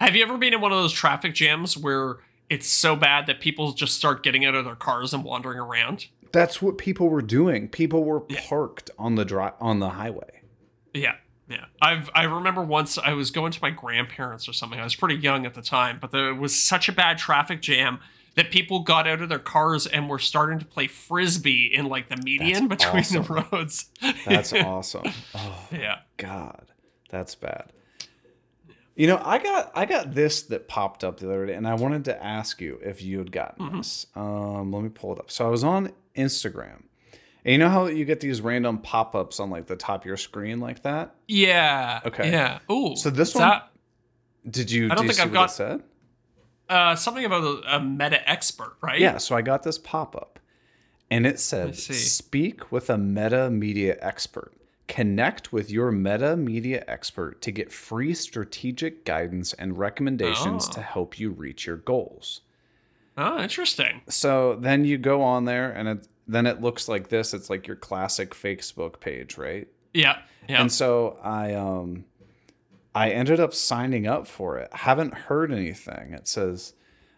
Have you ever been in one of those traffic jams where it's so bad that people just start getting out of their cars and wandering around? That's what people were doing. People were parked on the highway. Yeah. Yeah, I remember once I was going to my grandparents or something. I was pretty young at the time, but there was such a bad traffic jam that people got out of their cars and were starting to play Frisbee in like the median between the roads. That's awesome. Oh, yeah. God, that's bad. You know, I got this that popped up the other day, and I wanted to ask you if you had gotten this. Let me pull it up. So I was on Instagram. And you know how you get these random pop-ups on like the top of your screen like that? Yeah. Okay. Yeah. Ooh. So this one, did you see what it said? Something about a meta expert, right? Yeah. So I got this pop-up and it said, "Speak with a meta media expert. Connect with your meta media expert to get free strategic guidance and recommendations to help you reach your goals." Oh, interesting. So then you go on there and then it looks like this. It's like your classic Facebook page, right? Yeah. Yeah. And so I ended up signing up for it. Haven't heard anything. It says,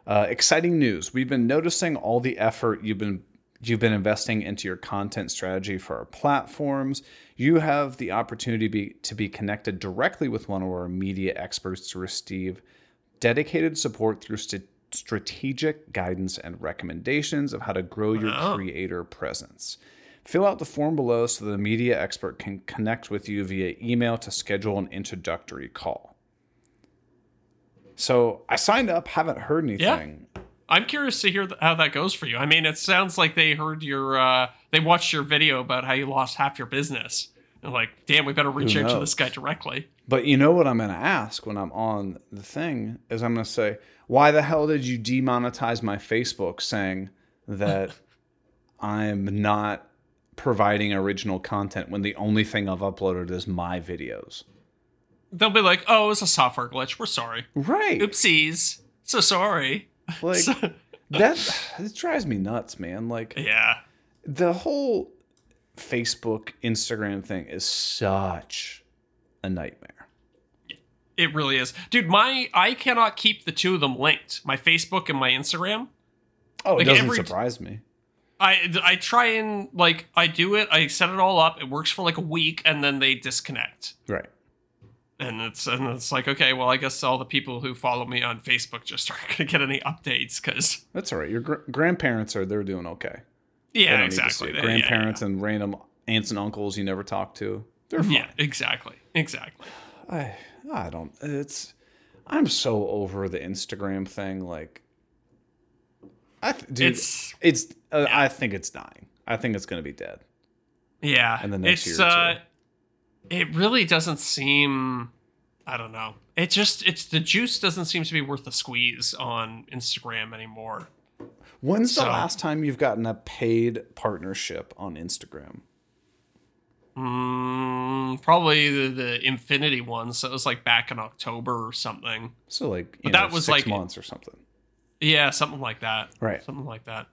"Exciting news. We've been noticing all the effort you've been investing into your content strategy for our platforms. You have the opportunity to be connected directly with one of our media experts to receive dedicated support through strategic guidance and recommendations of how to grow your creator presence. Fill out the form below so the media expert can connect with you via email to schedule an introductory call." So I signed up, haven't heard anything. Yeah. I'm curious to hear how that goes for you. I mean, it sounds like they heard they watched your video about how you lost half your business. And like, damn, we better reach out to this guy directly. But you know what I'm going to ask when I'm on the thing is I'm going to say, "Why the hell did you demonetize my Facebook saying that I'm not providing original content when the only thing I've uploaded is my videos?" They'll be like, "Oh, it's a software glitch. We're sorry." Right. Oopsies. So sorry. Like it drives me nuts, man. Like, yeah, the whole Facebook, Instagram thing is such a nightmare. It really is. Dude, I cannot keep the two of them linked. My Facebook and my Instagram. Oh, like, it doesn't surprise me. I try and like, I do it. I set it all up. It works for like a week and then they disconnect. Right. And it's like, okay, well, I guess all the people who follow me on Facebook just aren't going to get any updates because. That's all right. Your grandparents they're doing okay. Yeah, exactly. Grandparents and random aunts and uncles you never talk to. They're fine. Yeah, exactly. Exactly. I'm so over the Instagram thing. Like, I think it's dying. I think it's going to be dead. Yeah. In the next year or two. It really doesn't seem, I don't know. It just, the juice doesn't seem to be worth the squeeze on Instagram anymore. When's the last time you've gotten a paid partnership on Instagram? Probably the Infinity one. So it was like back in October or something. So like, that was 6 months or something. Yeah, something like that. Right. Something like that.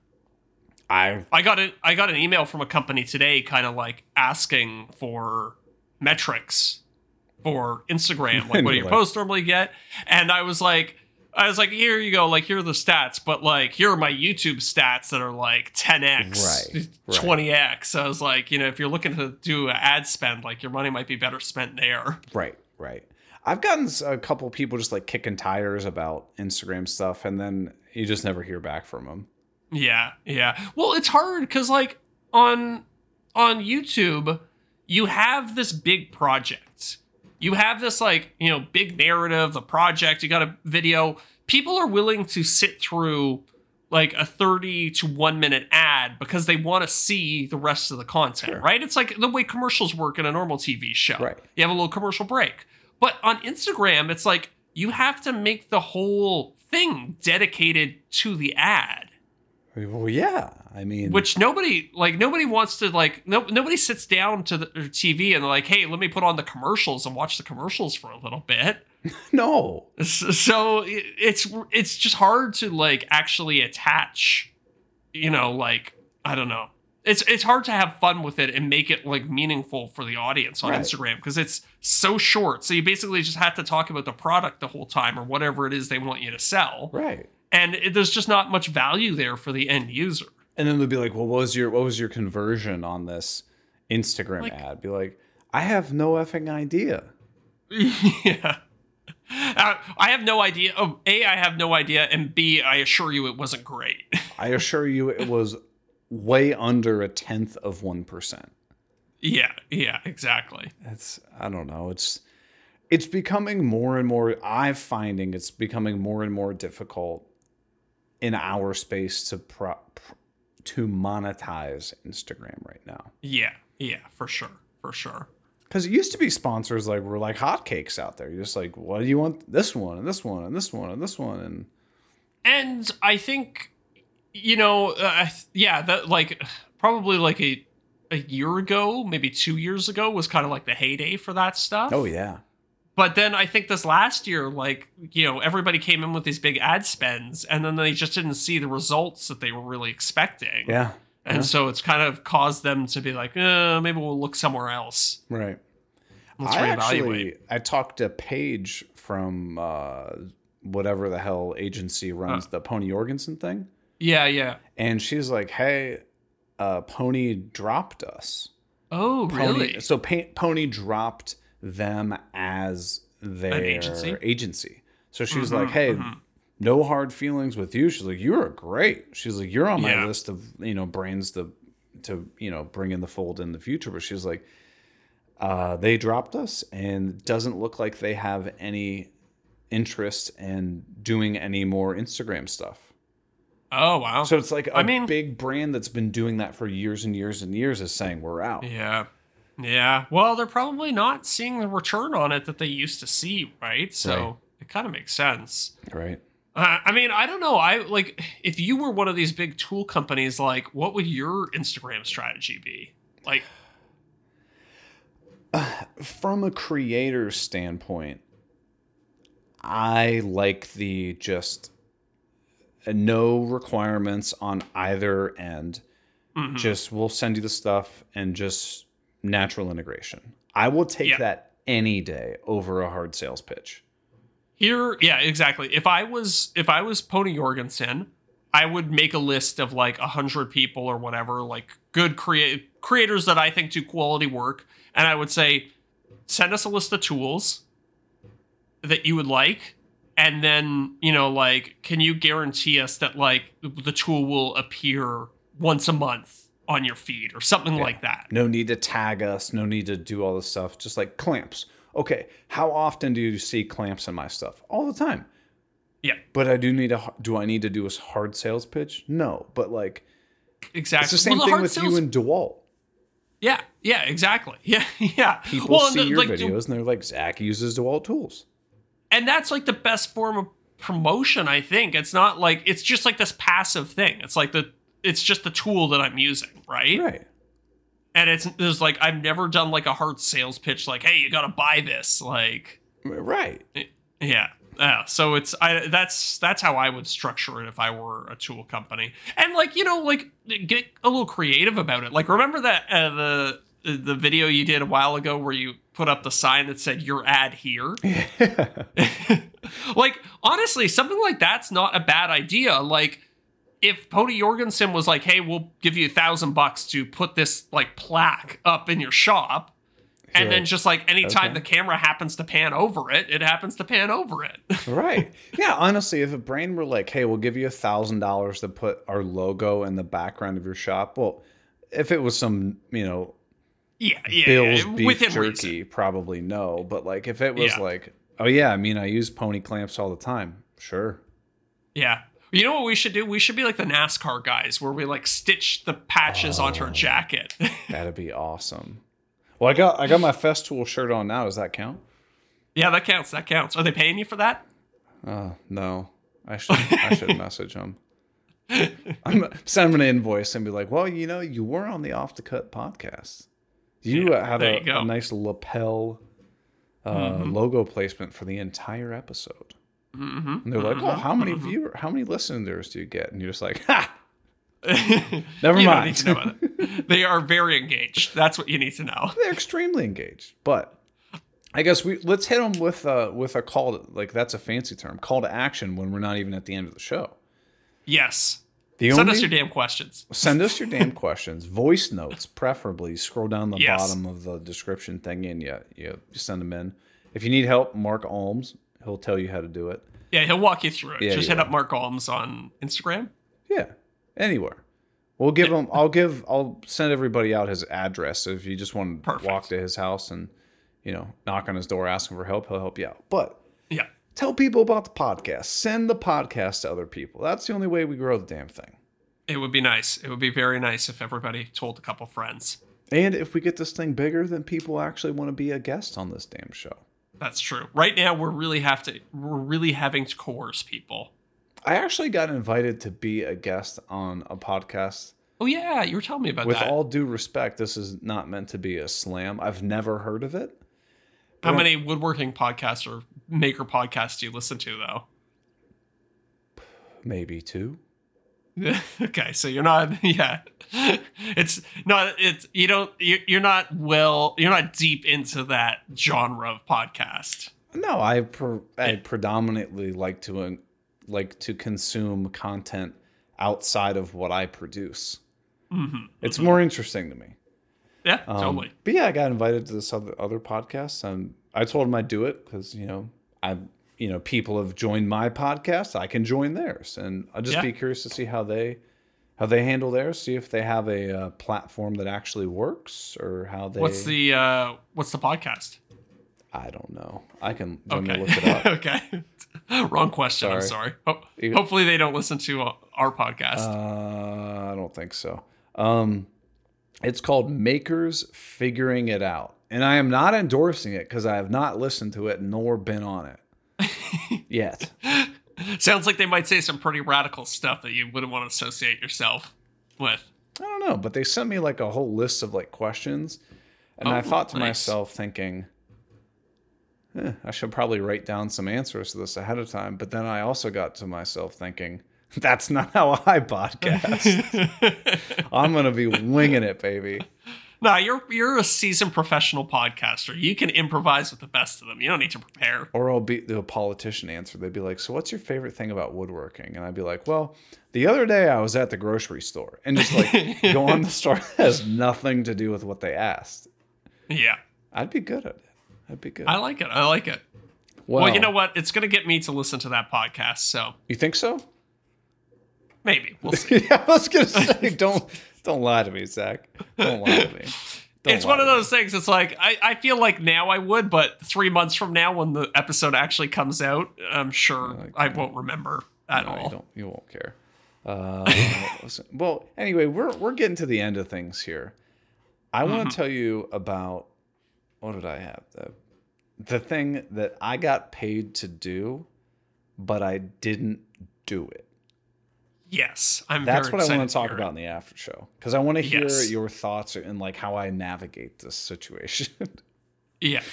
I got an email from a company today kind of like asking for metrics for Instagram. Like, what do your posts normally get? And I was like, here you go. Like, here are the stats. But, like, here are my YouTube stats that are, like, 10x, right, 20x. So I was like, you know, if you're looking to do an ad spend, like, your money might be better spent there. Right. I've gotten a couple people just, like, kicking tires about Instagram stuff. And then you just never hear back from them. Yeah. Well, it's hard because, like, on YouTube, you have this big project. You have this, like, you know, big narrative, the project, you got a video. People are willing to sit through like a 30 to 1 minute ad because they want to see the rest of the content, sure, right? It's like the way commercials work in a normal TV show. Right. You have a little commercial break. But on Instagram, it's like you have to make the whole thing dedicated to the ad. Well, yeah, I mean, which nobody wants to, like, nobody sits down to their TV and they're like, hey, let me put on the commercials and watch the commercials for a little bit. No. So it's just hard to, like, actually attach, you know, like, I don't know. It's hard to have fun with it and make it, like, meaningful for the audience on, right, Instagram because it's so short. So you basically just have to talk about the product the whole time or whatever it is they want you to sell. Right. And there's just not much value there for the end user. And then they'll be like, well, what was your conversion on this Instagram, like, ad? Be like, I have no effing idea. Yeah. I have no idea. Oh, A, I have no idea. And B, I assure you it wasn't great. I assure you it was way under 0.1%. Yeah, exactly. That's, I don't know. It's becoming more and more, I'm finding it's becoming more and more difficult in our space to monetize Instagram right now. Yeah, for sure. Because it used to be sponsors like were like hotcakes out there. You're just like, what do you want? This one and this one and this one and this one and I think, you know, that, like, probably like a year ago, maybe 2 years ago was kind of like the heyday for that stuff. Oh yeah. But then I think this last year, like, you know, everybody came in with these big ad spends and then they just didn't see the results that they were really expecting. Yeah. And so it's kind of caused them to be like, maybe we'll look somewhere else. Right. Let's reevaluate. I talked to Paige from whatever the hell agency runs the Pony Jorgensen thing. Yeah. And she's like, hey, Pony dropped us. Oh, really? So Pony dropped them as their agency. So she's like, hey, no hard feelings with you. She's like, you are great. She's like, you're on my list of, you know, brands to, you know, bring in the fold in the future. But she's like, they dropped us and doesn't look like they have any interest in doing any more Instagram stuff. Oh, wow. So it's like I mean, big brand that's been doing that for years and years and years is saying we're out. Yeah. Well, they're probably not seeing the return on it that they used to see, right? So It kind of makes sense. Right. I mean, I don't know. I like, if you were one of these big tool companies, like, what would your Instagram strategy be? Like, from a creator standpoint, I like the just no requirements on either end. Mm-hmm. Just we'll send you the stuff and just natural integration. I will take that any day over a hard sales pitch. Here, yeah, exactly. If I was Pony Jorgensen, I would make a list of like 100 people or whatever, like good creators that I think do quality work, and I would say, send us a list of tools that you would like, and then, you know, like, can you guarantee us that like the tool will appear once a month on your feed or something like that. No need to tag us. No need to do all this stuff. Just like clamps. Okay. How often do you see clamps in my stuff? All the time. Yeah. But I do I need to do a hard sales pitch? No. But like, exactly. It's the same thing with you and DeWalt. Yeah. Yeah, exactly. Yeah. Yeah. People see your videos and they're like, Zach uses DeWalt tools. And that's like the best form of promotion. I think it's not like, it's just like this passive thing. It's like it's just the tool that I'm using, right? Right. And there's like, I've never done like a hard sales pitch, like, hey, you got to buy this. Like, right. Yeah. So it's that's how I would structure it if I were a tool company. And like, you know, like get a little creative about it. Like, remember that the video you did a while ago where you put up the sign that said your ad here? Yeah. Like, honestly, something like that's not a bad idea. Like, if Pony Jorgensen was like, hey, we'll give you $1,000 to put this like plaque up in your shop. And then just like anytime the camera happens to pan over it, it happens to pan over it. Right. Yeah. Honestly, if a brand were like, hey, we'll give you $1,000 to put our logo in the background of your shop. Well, if it was some, you know, Bill's beef jerky, probably no. But like if it was like, oh yeah, I mean, I use pony clamps all the time. Sure. Yeah. You know what we should do? We should be like the NASCAR guys where we like stitch the patches onto her jacket. That'd be awesome. Well, I got my Festool shirt on now. Does that count? Yeah, that counts. That counts. Are they paying you for that? No. I should message them. Send them an invoice and be like, well, you know, you were on the Off The Cut podcast. You had a nice lapel logo placement for the entire episode. Mm-hmm. And they're like, oh, how many listeners do you get? And you're just like, ha! Never mind. They are very engaged. That's what you need to know. They're extremely engaged. But I guess let's hit them with a call to, like, that's a fancy term, call to action when we're not even at the end of the show. Yes. Send us your damn questions. Send us your damn questions. Voice notes, preferably. Scroll down the bottom of the description thing and you send them in. If you need help, Mark Alms, he'll tell you how to do it. Yeah, he'll walk you through it. Yeah, just hit up Mark Alms on Instagram. Yeah. Anywhere. We'll give him. I'll send everybody out his address. So if you just want to walk to his house and, you know, knock on his door, ask him for help, he'll help you out. But tell people about the podcast. Send the podcast to other people. That's the only way we grow the damn thing. It would be nice. It would be very nice if everybody told a couple friends. And if we get this thing bigger, then people actually want to be a guest on this damn show. That's true. Right now, we're really having to coerce people. I actually got invited to be a guest on a podcast. Oh, yeah. You were telling me about that. With all due respect, this is not meant to be a slam. I've never heard of it. How many woodworking podcasts or maker podcasts do you listen to, though? Maybe two. Okay, so you're not... Yeah. It's not... It's you don't... You're not well... You're not deep into that genre of podcast. No, I predominantly like to... like to consume content outside of what I produce. Mm-hmm. It's more interesting to me. Yeah, totally. But yeah, I got invited to this other podcast. I told him I'd do it because, you know, people have joined my podcast. I can join theirs. And I'll just be curious to see how they handle theirs, see if they have a platform that actually works or how they... What's the podcast? I don't know. I can look it up. Okay. Wrong question. I'm sorry. Hopefully they don't listen to our podcast. I don't think so. It's called Makers Figuring It Out. And I am not endorsing it because I have not listened to it nor been on it yet. Sounds like they might say some pretty radical stuff that you wouldn't want to associate yourself with. I don't know. But they sent me like a whole list of like questions. And I thought to myself thinking... I should probably write down some answers to this ahead of time. But then I also got to myself thinking, that's not how I podcast. I'm going to be winging it, baby. No, you're a seasoned professional podcaster. You can improvise with the best of them. You don't need to prepare. Or I'll be the politician answer. They'd be like, so what's your favorite thing about woodworking? And I'd be like, well, the other day I was at the grocery store. And just like go on the story that has nothing to do with what they asked. Yeah. I'd be good at it. That'd be good. I like it. Well, you know what? It's going to get me to listen to that podcast, so. You think so? Maybe. We'll see. Yeah, I was going to say, don't lie to me, Zach. Don't lie to me. It's one of those things. It's like, I feel like now I would, but 3 months from now when the episode actually comes out, I'm sure I won't remember at all. You won't care. Well, anyway, we're getting to the end of things here. I want to tell you about... What did I have? The thing that I got paid to do, but I didn't do it. Yes, that's what I want to talk about in the after show because I want to hear your thoughts and like how I navigate this situation. Yeah,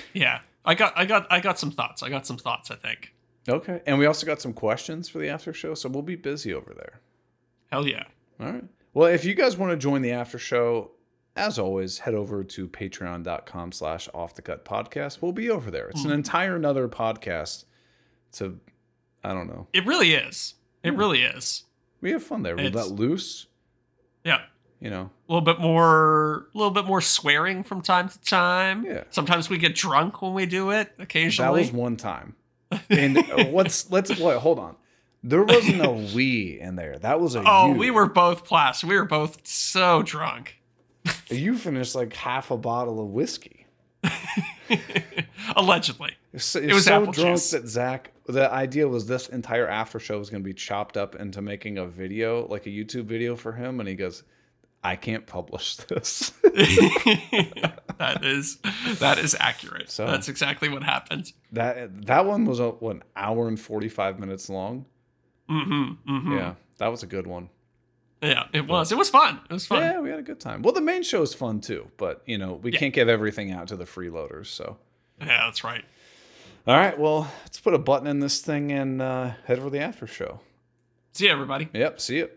I got some thoughts. I think. Okay. And we also got some questions for the after show, so we'll be busy over there. Hell yeah. All right. Well, if you guys want to join the after show, as always, head over to patreon.com/offthecutpodcast. We'll be over there. It's an entire another podcast. To, I don't know. It really is. It really is. We have fun there. We let loose. Yeah. You know, a little bit more swearing from time to time. Yeah. Sometimes we get drunk when we do it. Occasionally. That was one time. And hold on. There wasn't a we in there. That was a you. We were both plastered. We were both so drunk. You finished like half a bottle of whiskey. Allegedly. It was so apple drunk juice. That Zach, the idea was this entire after show was going to be chopped up into making a video, like a YouTube video for him. And he goes, I can't publish this. That is accurate. So that's exactly what happened. That one was an hour and 45 minutes long. Mm-hmm, mm-hmm. Yeah, that was a good one. Yeah, it was. It was fun. It was fun. Yeah, we had a good time. Well, the main show is fun too, but you know we can't give everything out to the freeloaders. So yeah, that's right. All right, well, let's put a button in this thing and head for the after show. See you, everybody. Yep, see you.